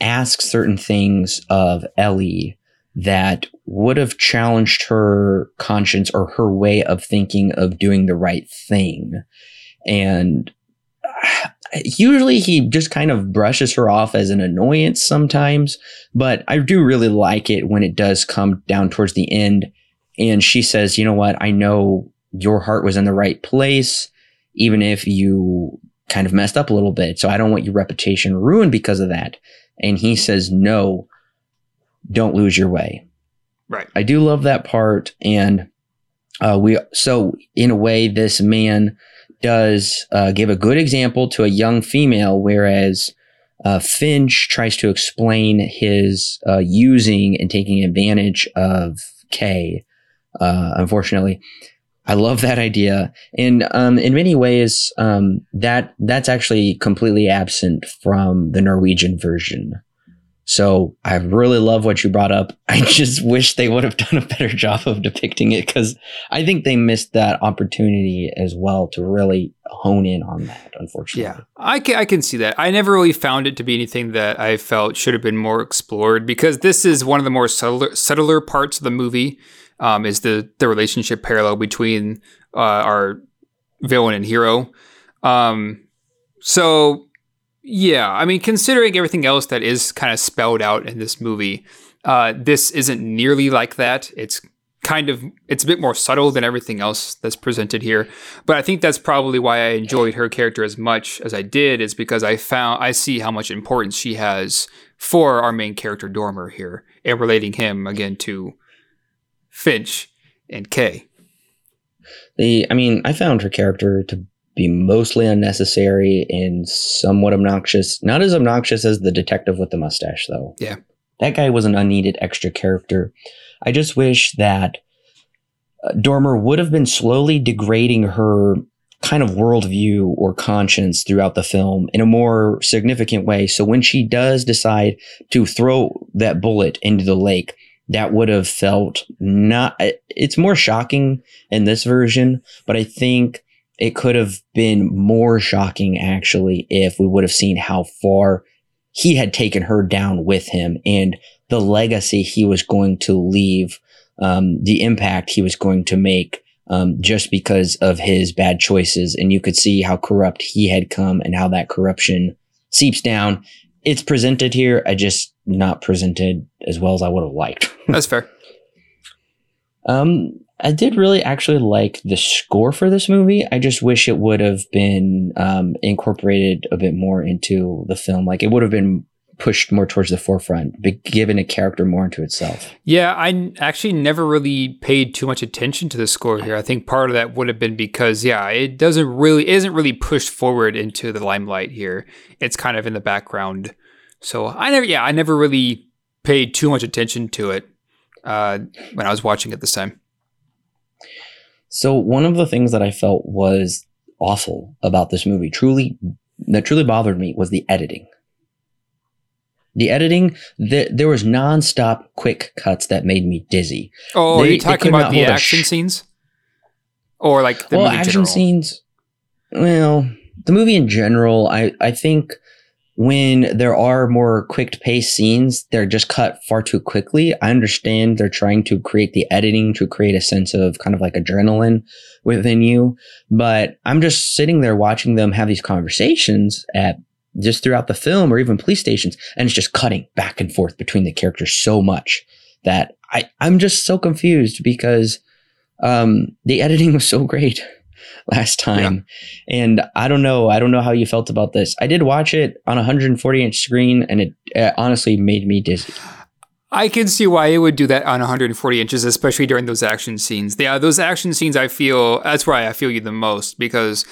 ask certain things of Ellie that would have challenged her conscience or her way of thinking of doing the right thing. And usually he just kind of brushes her off as an annoyance sometimes, but I do really like it when it does come down towards the end and she says, you know what, I know your heart was in the right place, even if you kind of messed up a little bit. So I don't want your reputation ruined because of that. And he says, no, don't lose your way. Right. I do love that part. And so in a way, this man does give a good example to a young female, whereas Finch tries to explain his using and taking advantage of Kay, unfortunately. I love that idea. And in many ways, that's actually completely absent from the Norwegian version. So I really love what you brought up. I just wish they would have done a better job of depicting it, because I think they missed that opportunity as well to really hone in on that, unfortunately. Yeah, I can see that. I never really found it to be anything that I felt should have been more explored, because this is one of the more subtler parts of the movie, is the relationship parallel between our villain and hero. So... yeah, I mean, considering everything else that is kind of spelled out in this movie, this isn't nearly like that. It's a bit more subtle than everything else that's presented here. But I think that's probably why I enjoyed her character as much as I did, is because I see how much importance she has for our main character Dormer here, and relating him again to Finch and Kay. I found her character to be mostly unnecessary and somewhat obnoxious. Not as obnoxious as the detective with the mustache, though. Yeah. That guy was an unneeded extra character. I just wish that Dormer would have been slowly degrading her kind of worldview or conscience throughout the film in a more significant way. So when she does decide to throw that bullet into the lake, that would have felt it's more shocking in this version, but I think it could have been more shocking, actually, if we would have seen how far he had taken her down with him, and the legacy he was going to leave, the impact he was going to make, just because of his bad choices. And you could see how corrupt he had come and how that corruption seeps down. It's presented here. I just not presented as well as I would have liked. That's fair. I did really actually like the score for this movie. I just wish it would have been incorporated a bit more into the film. Like, it would have been pushed more towards the forefront, but given a character more into itself. Yeah, I actually never really paid too much attention to the score here. I think part of that would have been because, it isn't really pushed forward into the limelight here. It's kind of in the background. So I never really paid too much attention to it when I was watching it this time. So one of the things that I felt was awful about this movie, that truly bothered me, was the editing. The editing, there was nonstop quick cuts that made me dizzy. Oh, are you talking about the action scenes? Or like the movie in general? Action scenes. Well, the movie in general, I think when there are more quick-paced scenes, they're just cut far too quickly. I understand they're trying to create the editing to create a sense of kind of like adrenaline within you, but I'm just sitting there watching them have these conversations just throughout the film, or even police stations, and it's just cutting back and forth between the characters so much that I'm just so confused, because the editing was so great last time. Yeah. And I don't know how you felt about this. I did watch it on a 140-inch screen, and it honestly made me dizzy. I can see why it would do that on 140 inches, especially during those action scenes. Yeah, those action scenes, that's why I feel you the most, because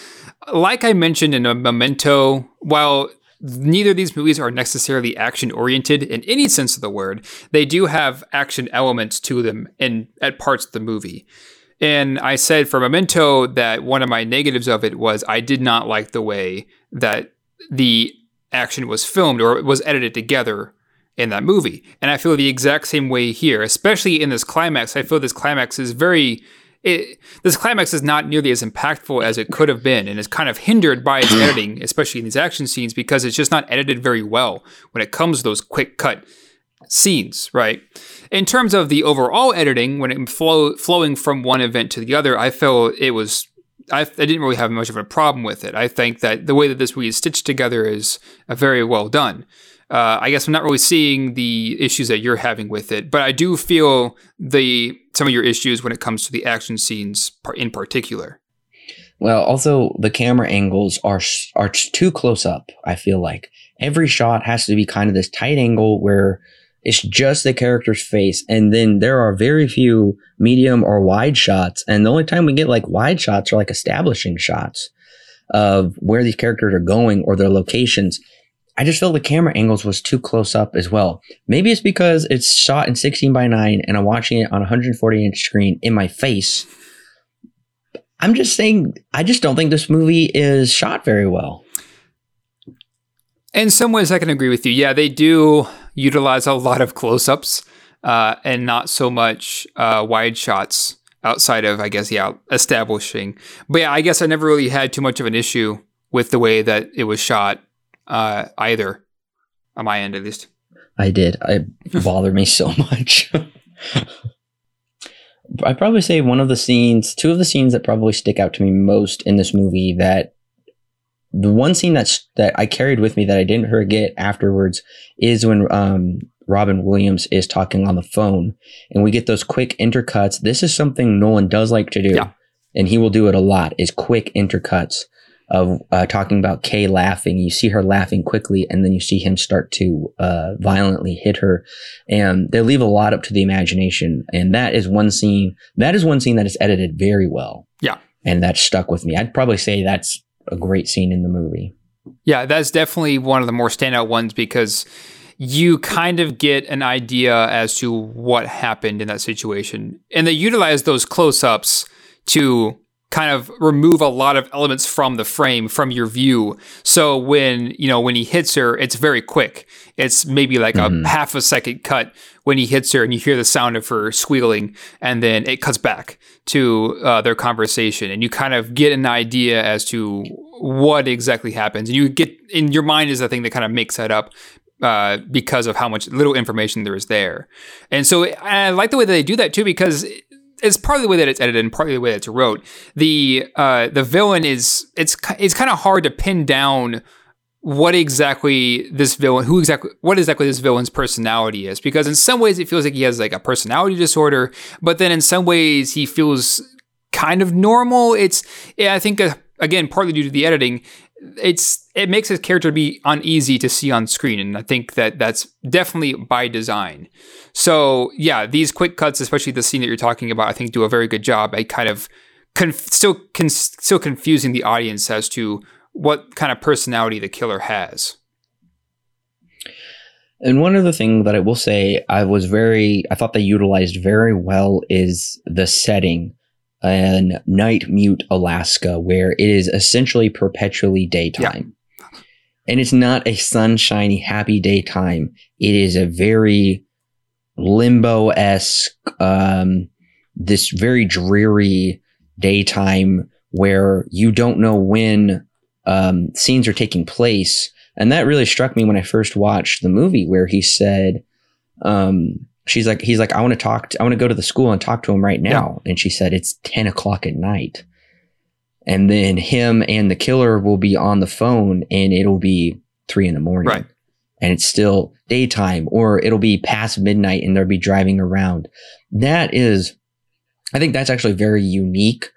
like I mentioned in Memento, while neither of these movies are necessarily action-oriented in any sense of the word, they do have action elements to them at parts of the movie. And I said for Memento that one of my negatives of it was I did not like the way that the action was filmed or was edited together in that movie. And I feel the exact same way here, especially in this climax. I feel this climax is not nearly as impactful as it could have been, and is kind of hindered by its editing, especially in these action scenes, because it's just not edited very well when it comes to those quick cut scenes, right? In terms of the overall editing, when it flowing from one event to the other, I felt it was, I didn't really have much of a problem with it. I think that the way that this movie is stitched together is very well done. I guess I'm not really seeing the issues that you're having with it, but I do feel some of your issues when it comes to the action scenes in particular. Well, also the camera angles are too close up, I feel like. Every shot has to be kind of this tight angle where it's just the character's face, and then there are very few medium or wide shots, and the only time we get like wide shots are like establishing shots of where these characters are going or their locations. I just feel the camera angles was too close up as well. Maybe it's because it's shot in 16:9 and I'm watching it on a 140-inch screen in my face. I'm just saying, I just don't think this movie is shot very well. In some ways, I can agree with you. Yeah, they do utilize a lot of close-ups and not so much wide shots outside of, I guess, establishing. But yeah, I guess I never really had too much of an issue with the way that it was shot either, on my end at least. I did. It bothered me so much. I'd probably say two of the scenes that probably stick out to me most in this movie, that the one scene that I carried with me that I didn't forget afterwards is when Robin Williams is talking on the phone and we get those quick intercuts. This is something Nolan does like to do, yeah, and he will do it a lot, is quick intercuts of talking about Kay laughing. You see her laughing quickly and then you see him start to violently hit her, and they leave a lot up to the imagination. And that is one scene that is edited very well. Yeah. And that stuck with me. I'd probably say that's a great scene in the movie. Yeah, that's definitely one of the more standout ones because you kind of get an idea as to what happened in that situation. And they utilize those close-ups to kind of remove a lot of elements from the frame, from your view. So when he hits her, it's very quick. It's maybe like a half a second cut when he hits her and you hear the sound of her squealing, and then it cuts back to their conversation. And you kind of get an idea as to what exactly happens. And you get in your mind is the thing that kind of makes that up because of how much little information there is there. And so I like the way that they do that too, because it's partly the way that it's edited and partly the way that it's wrote. The villain it's kind of hard to pin down what exactly this villain's personality is, because in some ways it feels like he has like a personality disorder, but then in some ways he feels kind of normal. I think again, partly due to the editing, it makes his character be uneasy to see on screen, and I think that that's definitely by design. So yeah, these quick cuts, especially the scene that you're talking about, I think do a very good job at kind of still confusing the audience as to what kind of personality the killer has. And one other thing that I will say, I thought they utilized very well is the setting. And Nightmute, Alaska, where it is essentially perpetually daytime. Yeah. And it's not a sunshiny, happy daytime. It is a very limbo-esque, this very dreary daytime where you don't know when scenes are taking place. And that really struck me when I first watched the movie, where he said, he's like, I want to go to the school and talk to him right now. Yeah. And she said, it's 10 o'clock at night. And then him and the killer will be on the phone and it'll be 3 a.m. Right. And it's still daytime, or it'll be past midnight and they'll be driving around. I think that's actually very unique.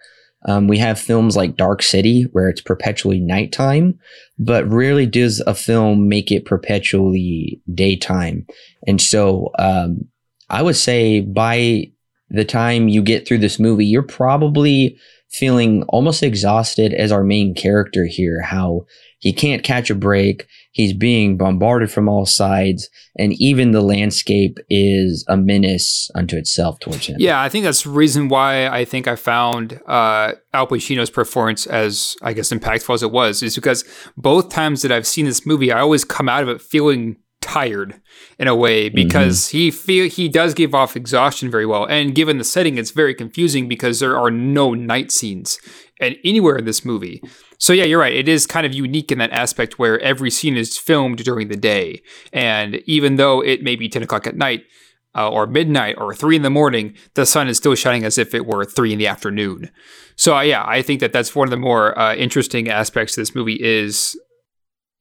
We have films like Dark City where it's perpetually nighttime, but rarely does a film make it perpetually daytime. And so, I would say by the time you get through this movie, you're probably feeling almost exhausted as our main character here, how he can't catch a break. He's being bombarded from all sides, and even the landscape is a menace unto itself towards him. Yeah, I think that's the reason why I think I found Al Pacino's performance as, I guess, impactful as it was, is because both times that I've seen this movie, I always come out of it feeling tired in a way, because he does give off exhaustion very well. And given the setting, it's very confusing because there are no night scenes and anywhere in this movie. So yeah, you're right. It is kind of unique in that aspect where every scene is filmed during the day. And even though it may be 10 o'clock at night or midnight or 3 a.m, the sun is still shining as if it were 3 p.m. So yeah, I think that that's one of the more interesting aspects of this movie is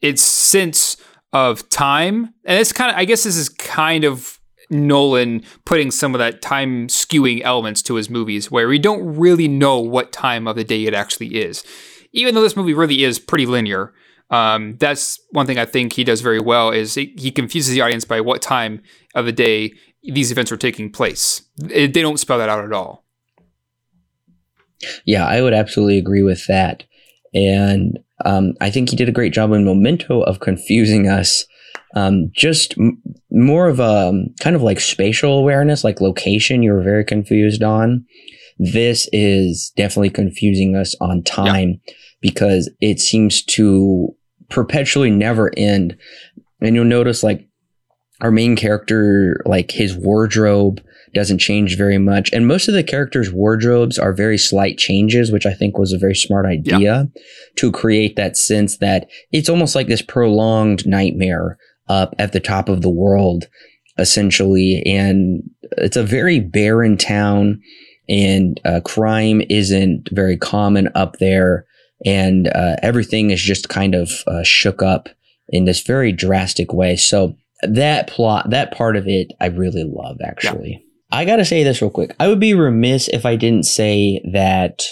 its sense of time. And it's kind of, I guess this is kind of Nolan putting some of that time skewing elements to his movies, where we don't really know what time of the day it actually is, even though this movie really is pretty linear. That's one thing I think he does very well, is he confuses the audience by what time of the day these events are taking place. They don't spell that out at all. Yeah, I would absolutely agree with that. And I think he did a great job in Memento of confusing us. Just more of a kind of like spatial awareness, like location you were very confused on. This is definitely confusing us on time because it seems to perpetually never end. And you'll notice like our main character, like his wardrobe doesn't change very much. And most of the characters' wardrobes are very slight changes, which I think was a very smart idea to create that sense that it's almost like this prolonged nightmare up at the top of the world, essentially. And it's a very barren town, and crime isn't very common up there. And everything is just kind of shook up in this very drastic way. So that plot, that part of it, I really love, actually. Yeah. I got to say this real quick. I would be remiss if I didn't say that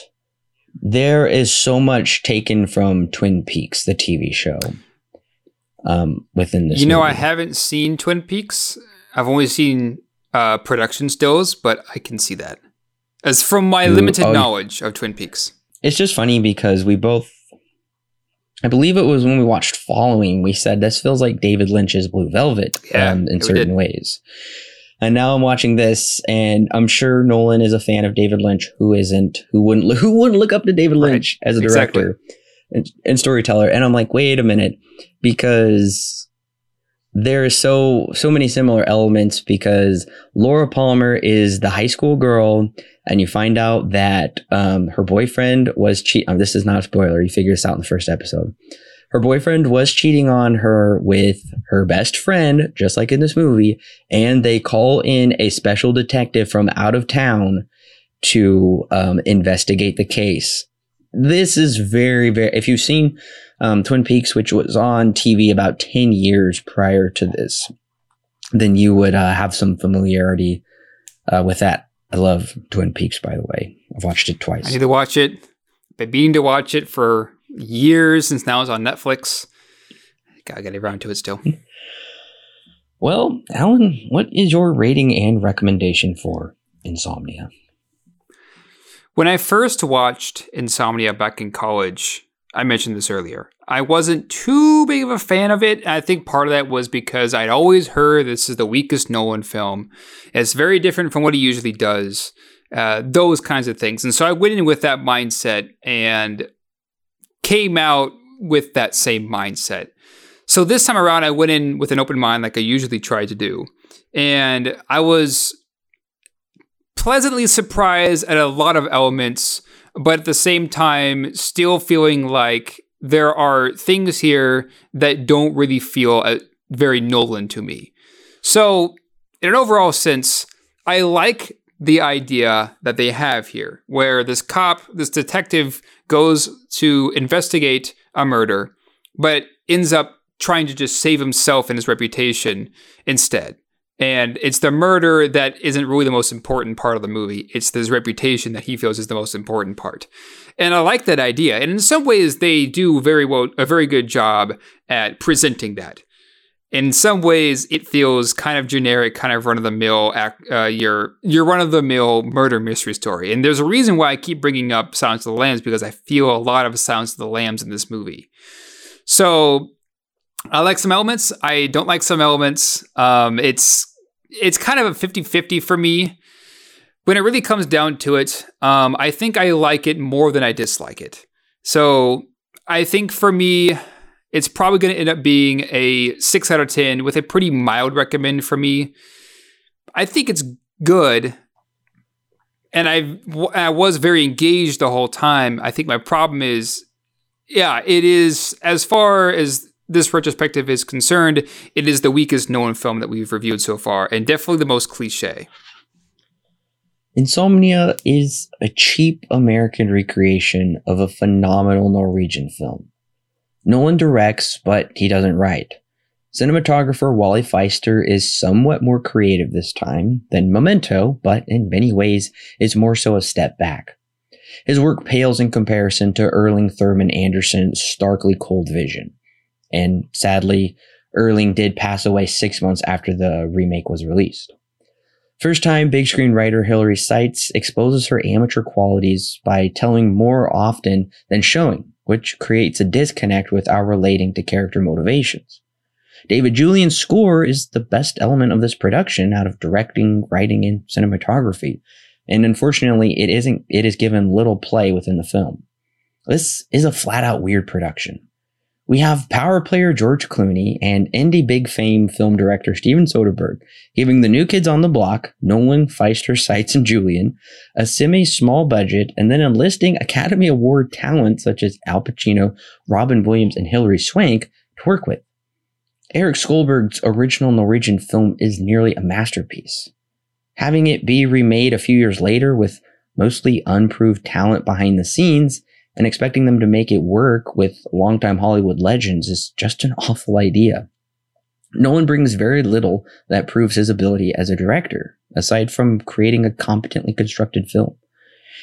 there is so much taken from Twin Peaks, the TV show, within this movie. I haven't seen Twin Peaks. I've only seen production stills, but I can see that. As from my limited knowledge of Twin Peaks. It's just funny because we both, I believe it was when we watched Following, we said this feels like David Lynch's Blue Velvet in certain ways. And now I'm watching this, and I'm sure Nolan is a fan of David Lynch. Who isn't? Who wouldn't look up to David Lynch as a director and storyteller? And I'm like, wait a minute, because there are so many similar elements. Because Laura Palmer is the high school girl, and you find out that her boyfriend was cheating. This is not a spoiler. You figure this out in the first episode. Her boyfriend was cheating on her with her best friend, just like in this movie, and they call in a special detective from out of town to investigate the case. This is very, very... If you've seen Twin Peaks, which was on TV about 10 years prior to this, then you would have some familiarity with that. I love Twin Peaks, by the way. I've watched it twice. I need to watch it. Been meaning to watch it for... years since now it's on Netflix. Gotta get around to it still. Well, Alan, what is your rating and recommendation for Insomnia? When I first watched Insomnia back in college, I mentioned this earlier, I wasn't too big of a fan of it. I think part of that was because I'd always heard this is the weakest Nolan film. It's very different from what he usually does. Those kinds of things. And so I went in with that mindset and came out with that same mindset. So this time around, I went in with an open mind like I usually try to do. And I was pleasantly surprised at a lot of elements, but at the same time, still feeling like there are things here that don't really feel very Nolan to me. So in an overall sense, I like the idea that they have here, where this detective goes to investigate a murder, but ends up trying to just save himself and his reputation instead. And it's the murder that isn't really the most important part of the movie. It's this reputation that he feels is the most important part. And I like that idea. And in some ways, they do very well, a very good job at presenting that. In some ways, it feels kind of generic, kind of run-of-the-mill, your run-of-the-mill murder mystery story. And there's a reason why I keep bringing up Silence of the Lambs, because I feel a lot of Silence of the Lambs in this movie. So I like some elements. I don't like some elements. It's kind of a 50-50 for me. When it really comes down to it, I think I like it more than I dislike it. So I think for me... it's probably going to end up being a 6 out of 10 with a pretty mild recommend for me. I think it's good. And I was very engaged the whole time. I think my problem is, it is, as far as this retrospective is concerned, it is the weakest known film that we've reviewed so far, and definitely the most cliche. Insomnia is a cheap American recreation of a phenomenal Norwegian film. Nolan directs, but he doesn't write. Cinematographer Wally Pfister is somewhat more creative this time than Memento, but in many ways is more so a step back. His work pales in comparison to Erling Thurman Anderson's starkly cold vision. And sadly, Erling did pass away 6 months after the remake was released. First-time big screen writer Hillary Seitz exposes her amateur qualities by telling more often than showing which creates a disconnect with our relating to character motivations. David Julyan's score is the best element of this production out of directing, writing, and cinematography, and unfortunately, it is given little play within the film. This is a flat-out weird production. We have power player George Clooney and indie big fame film director Steven Soderbergh giving the new kids on the block, Nolan, Pfister, Seitz, and Julyan, a semi-small budget, and then enlisting Academy Award talent such as Al Pacino, Robin Williams, and Hilary Swank to work with. Erik Skolberg's original Norwegian film is nearly a masterpiece. Having it be remade a few years later with mostly unproved talent behind the scenes and expecting them to make it work with longtime Hollywood legends is just an awful idea. Nolan brings very little that proves his ability as a director, aside from creating a competently constructed film.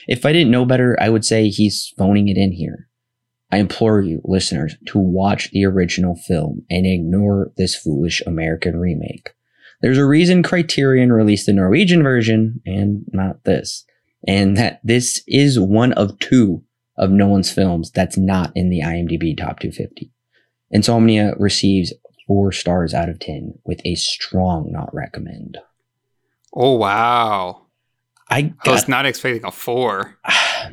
If I didn't know better, I would say he's phoning it in here. I implore you, listeners, to watch the original film and ignore this foolish American remake. There's a reason Criterion released the Norwegian version and not this, and that this is one of two of Nolan's films that's not in the IMDb Top 250. Insomnia receives 4 stars out of 10 with a strong not recommend. Oh, wow. I was not expecting a 4.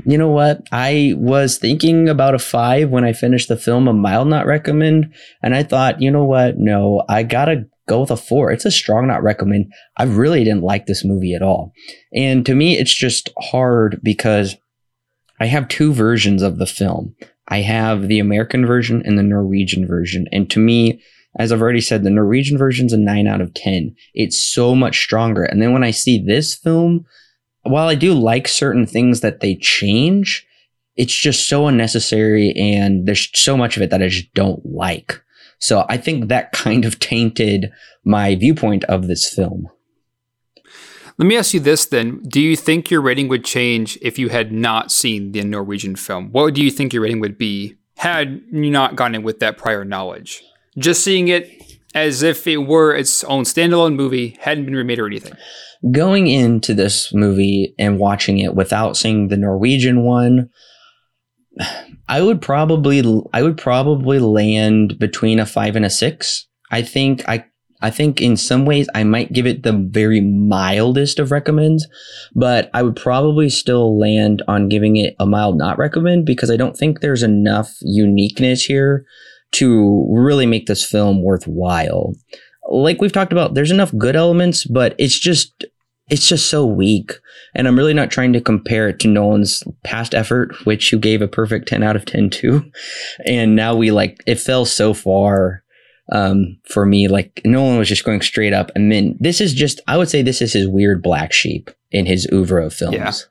You know what? I was thinking about a 5 when I finished the film, a mild not recommend. And I thought, you know what? No, I got to go with a 4. It's a strong not recommend. I really didn't like this movie at all. And to me, it's just hard because I have two versions of the film. I have the American version and the Norwegian version. And to me, as I've already said, the Norwegian version's a 9 out of 10. It's so much stronger. And then when I see this film, while I do like certain things that they change, it's just so unnecessary and there's so much of it that I just don't like. So I think that kind of tainted my viewpoint of this film. Let me ask you this then. Do you think your rating would change if you had not seen the Norwegian film? What do you think your rating would be had you not gone in with that prior knowledge? Just seeing it as if it were its own standalone movie, hadn't been remade or anything. Going into this movie and watching it without seeing the Norwegian one, I would probably land between a 5 and a 6. I think in some ways I might give it the very mildest of recommends, but I would probably still land on giving it a mild not recommend because I don't think there's enough uniqueness here to really make this film worthwhile. Like we've talked about, there's enough good elements, but it's just so weak. And I'm really not trying to compare it to Nolan's past effort, which you gave a perfect 10 out of 10 to. And now it fell so far. For me, Nolan was just going straight up, and then this is just, I would say this is his weird black sheep in his oeuvre of films.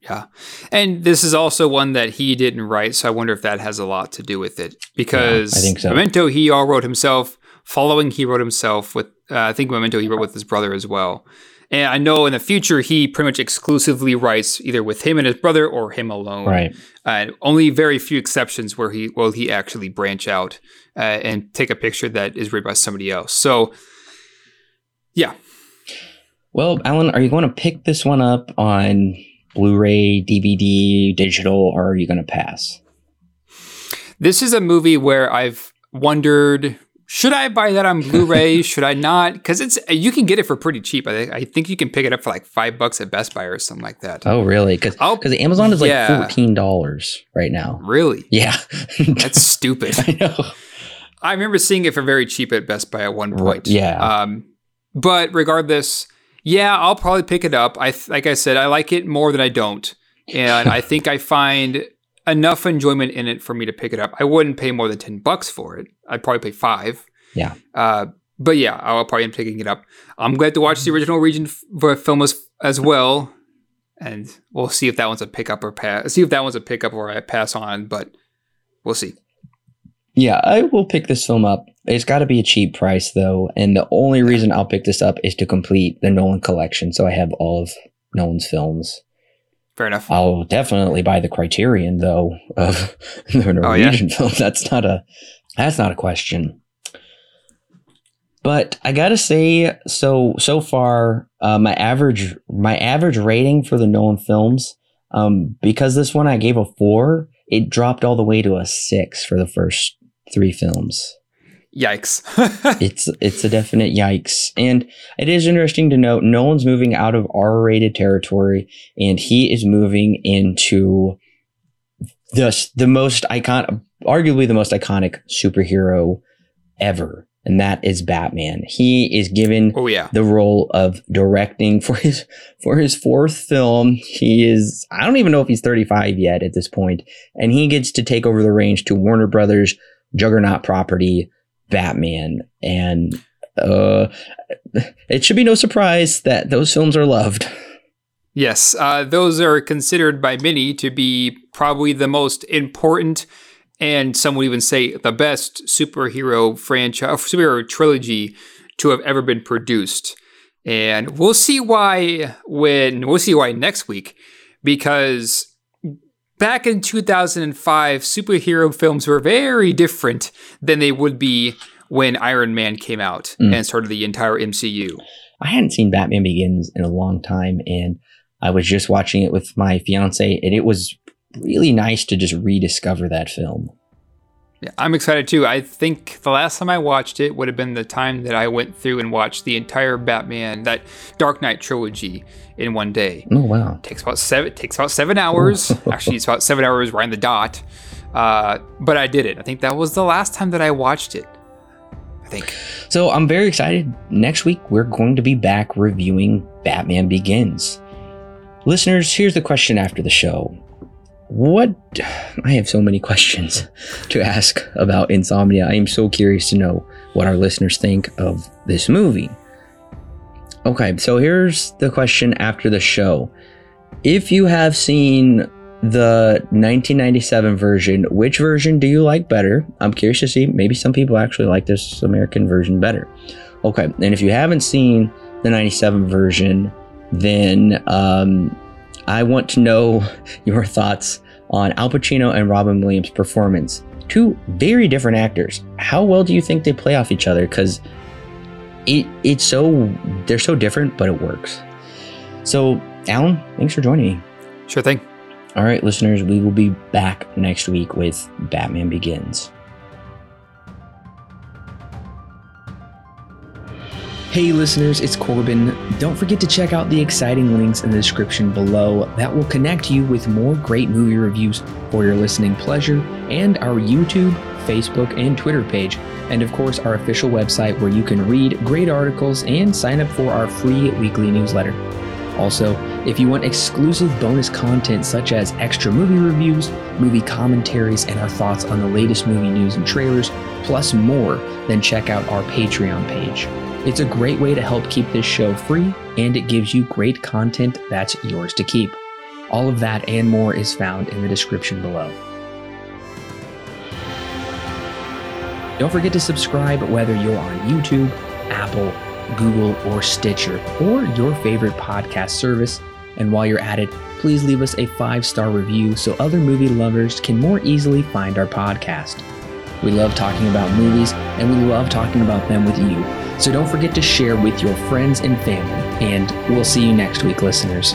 Yeah. And this is also one that he didn't write, so I wonder if that has a lot to do with it, because I think so. Memento, he all wrote himself. Following, he wrote himself with, I think Memento, he wrote with his brother as well. And I know in the future, he pretty much exclusively writes either with him and his brother or him alone. Right. Only very few exceptions where he actually branch out and take a picture that is read by somebody else. So, yeah. Well, Alan, are you going to pick this one up on Blu-ray, DVD, digital, or are you going to pass? This is a movie where I've wondered, should I buy that on Blu-ray? Should I not? Because you can get it for pretty cheap. I think you can pick it up for like $5 at Best Buy or something like that. Oh, really? Because Amazon is like $14 right now. Really? Yeah. That's stupid. I know. I remember seeing it for very cheap at Best Buy at one point. Yeah. But regardless, yeah, I'll probably pick it up. Like I said, I like it more than I don't. And I think I find enough enjoyment in it for me to pick it up. I wouldn't pay more than $10 for it. I'd probably pay $5. Yeah. But yeah, I'll probably end picking it up. I'm glad to watch the original region film as well, and we'll see if that one's a pickup or pass. See if that one's a pickup or I pass on, but we'll see. Yeah, I will pick this film up. It's got to be a cheap price though, and the only reason I'll pick this up is to complete the Nolan collection, so I have all of Nolan's films. Fair enough. I'll definitely buy the Criterion though of the Norwegian film. That's not a question. But I gotta say, so far, my average rating for the Nolan films, because this one I gave a 4, it dropped all the way to a 6 for the first 3 films. Yikes. It's a definite yikes. And it is interesting to note Nolan's moving out of R-rated territory, and he is moving into the most iconic, arguably the most iconic superhero ever. And that is Batman. He is given the role of directing for his 4th film. He is, I don't even know if he's 35 yet at this point, and he gets to take over the reins to Warner Brothers' juggernaut property, Batman. And it should be no surprise that those films are loved. Yes, those are considered by many to be probably the most important, and some would even say the best superhero franchise, superhero trilogy to have ever been produced. And we'll see why next week, because back in 2005, superhero films were very different than they would be when Iron Man came out and started the entire MCU. I hadn't seen Batman Begins in a long time, and I was just watching it with my fiance, and it was really nice to just rediscover that film. Yeah, I'm excited too. I think the last time I watched it would have been the time that I went through and watched the entire Batman, that Dark Knight trilogy, in one day. Oh wow! Takes about seven hours. Actually, it's about 7 hours right on the dot. But I did it. I think that was the last time that I watched it. I think. So I'm very excited. Next week we're going to be back reviewing Batman Begins. Listeners, here's the question after the show. I have so many questions to ask about Insomnia. I am so curious to know what our listeners think of this movie. Okay, so here's the question after the show. If you have seen the 1997 version, which version do you like better? I'm curious to see. Maybe some people actually like this American version better. Okay, and if you haven't seen the 97 version, then I want to know your thoughts on Al Pacino and Robin Williams' performance. Two very different actors. How well do you think they play off each other? Because they're so different, but it works. So, Alan, thanks for joining me. Sure thing. All right, listeners, we will be back next week with Batman Begins. Hey listeners, it's Corbin. Don't forget to check out the exciting links in the description below that will connect you with more great movie reviews for your listening pleasure, and our YouTube, Facebook, and Twitter page, and of course our official website where you can read great articles and sign up for our free weekly newsletter. Also, if you want exclusive bonus content such as extra movie reviews, movie commentaries, and our thoughts on the latest movie news and trailers, plus more, then check out our Patreon page. It's a great way to help keep this show free, and it gives you great content that's yours to keep. All of that and more is found in the description below. Don't forget to subscribe whether you're on YouTube, Apple, Google, or Stitcher, or your favorite podcast service. And while you're at it, please leave us a 5-star review so other movie lovers can more easily find our podcast. We love talking about movies, and we love talking about them with you. So don't forget to share with your friends and family. And we'll see you next week, listeners.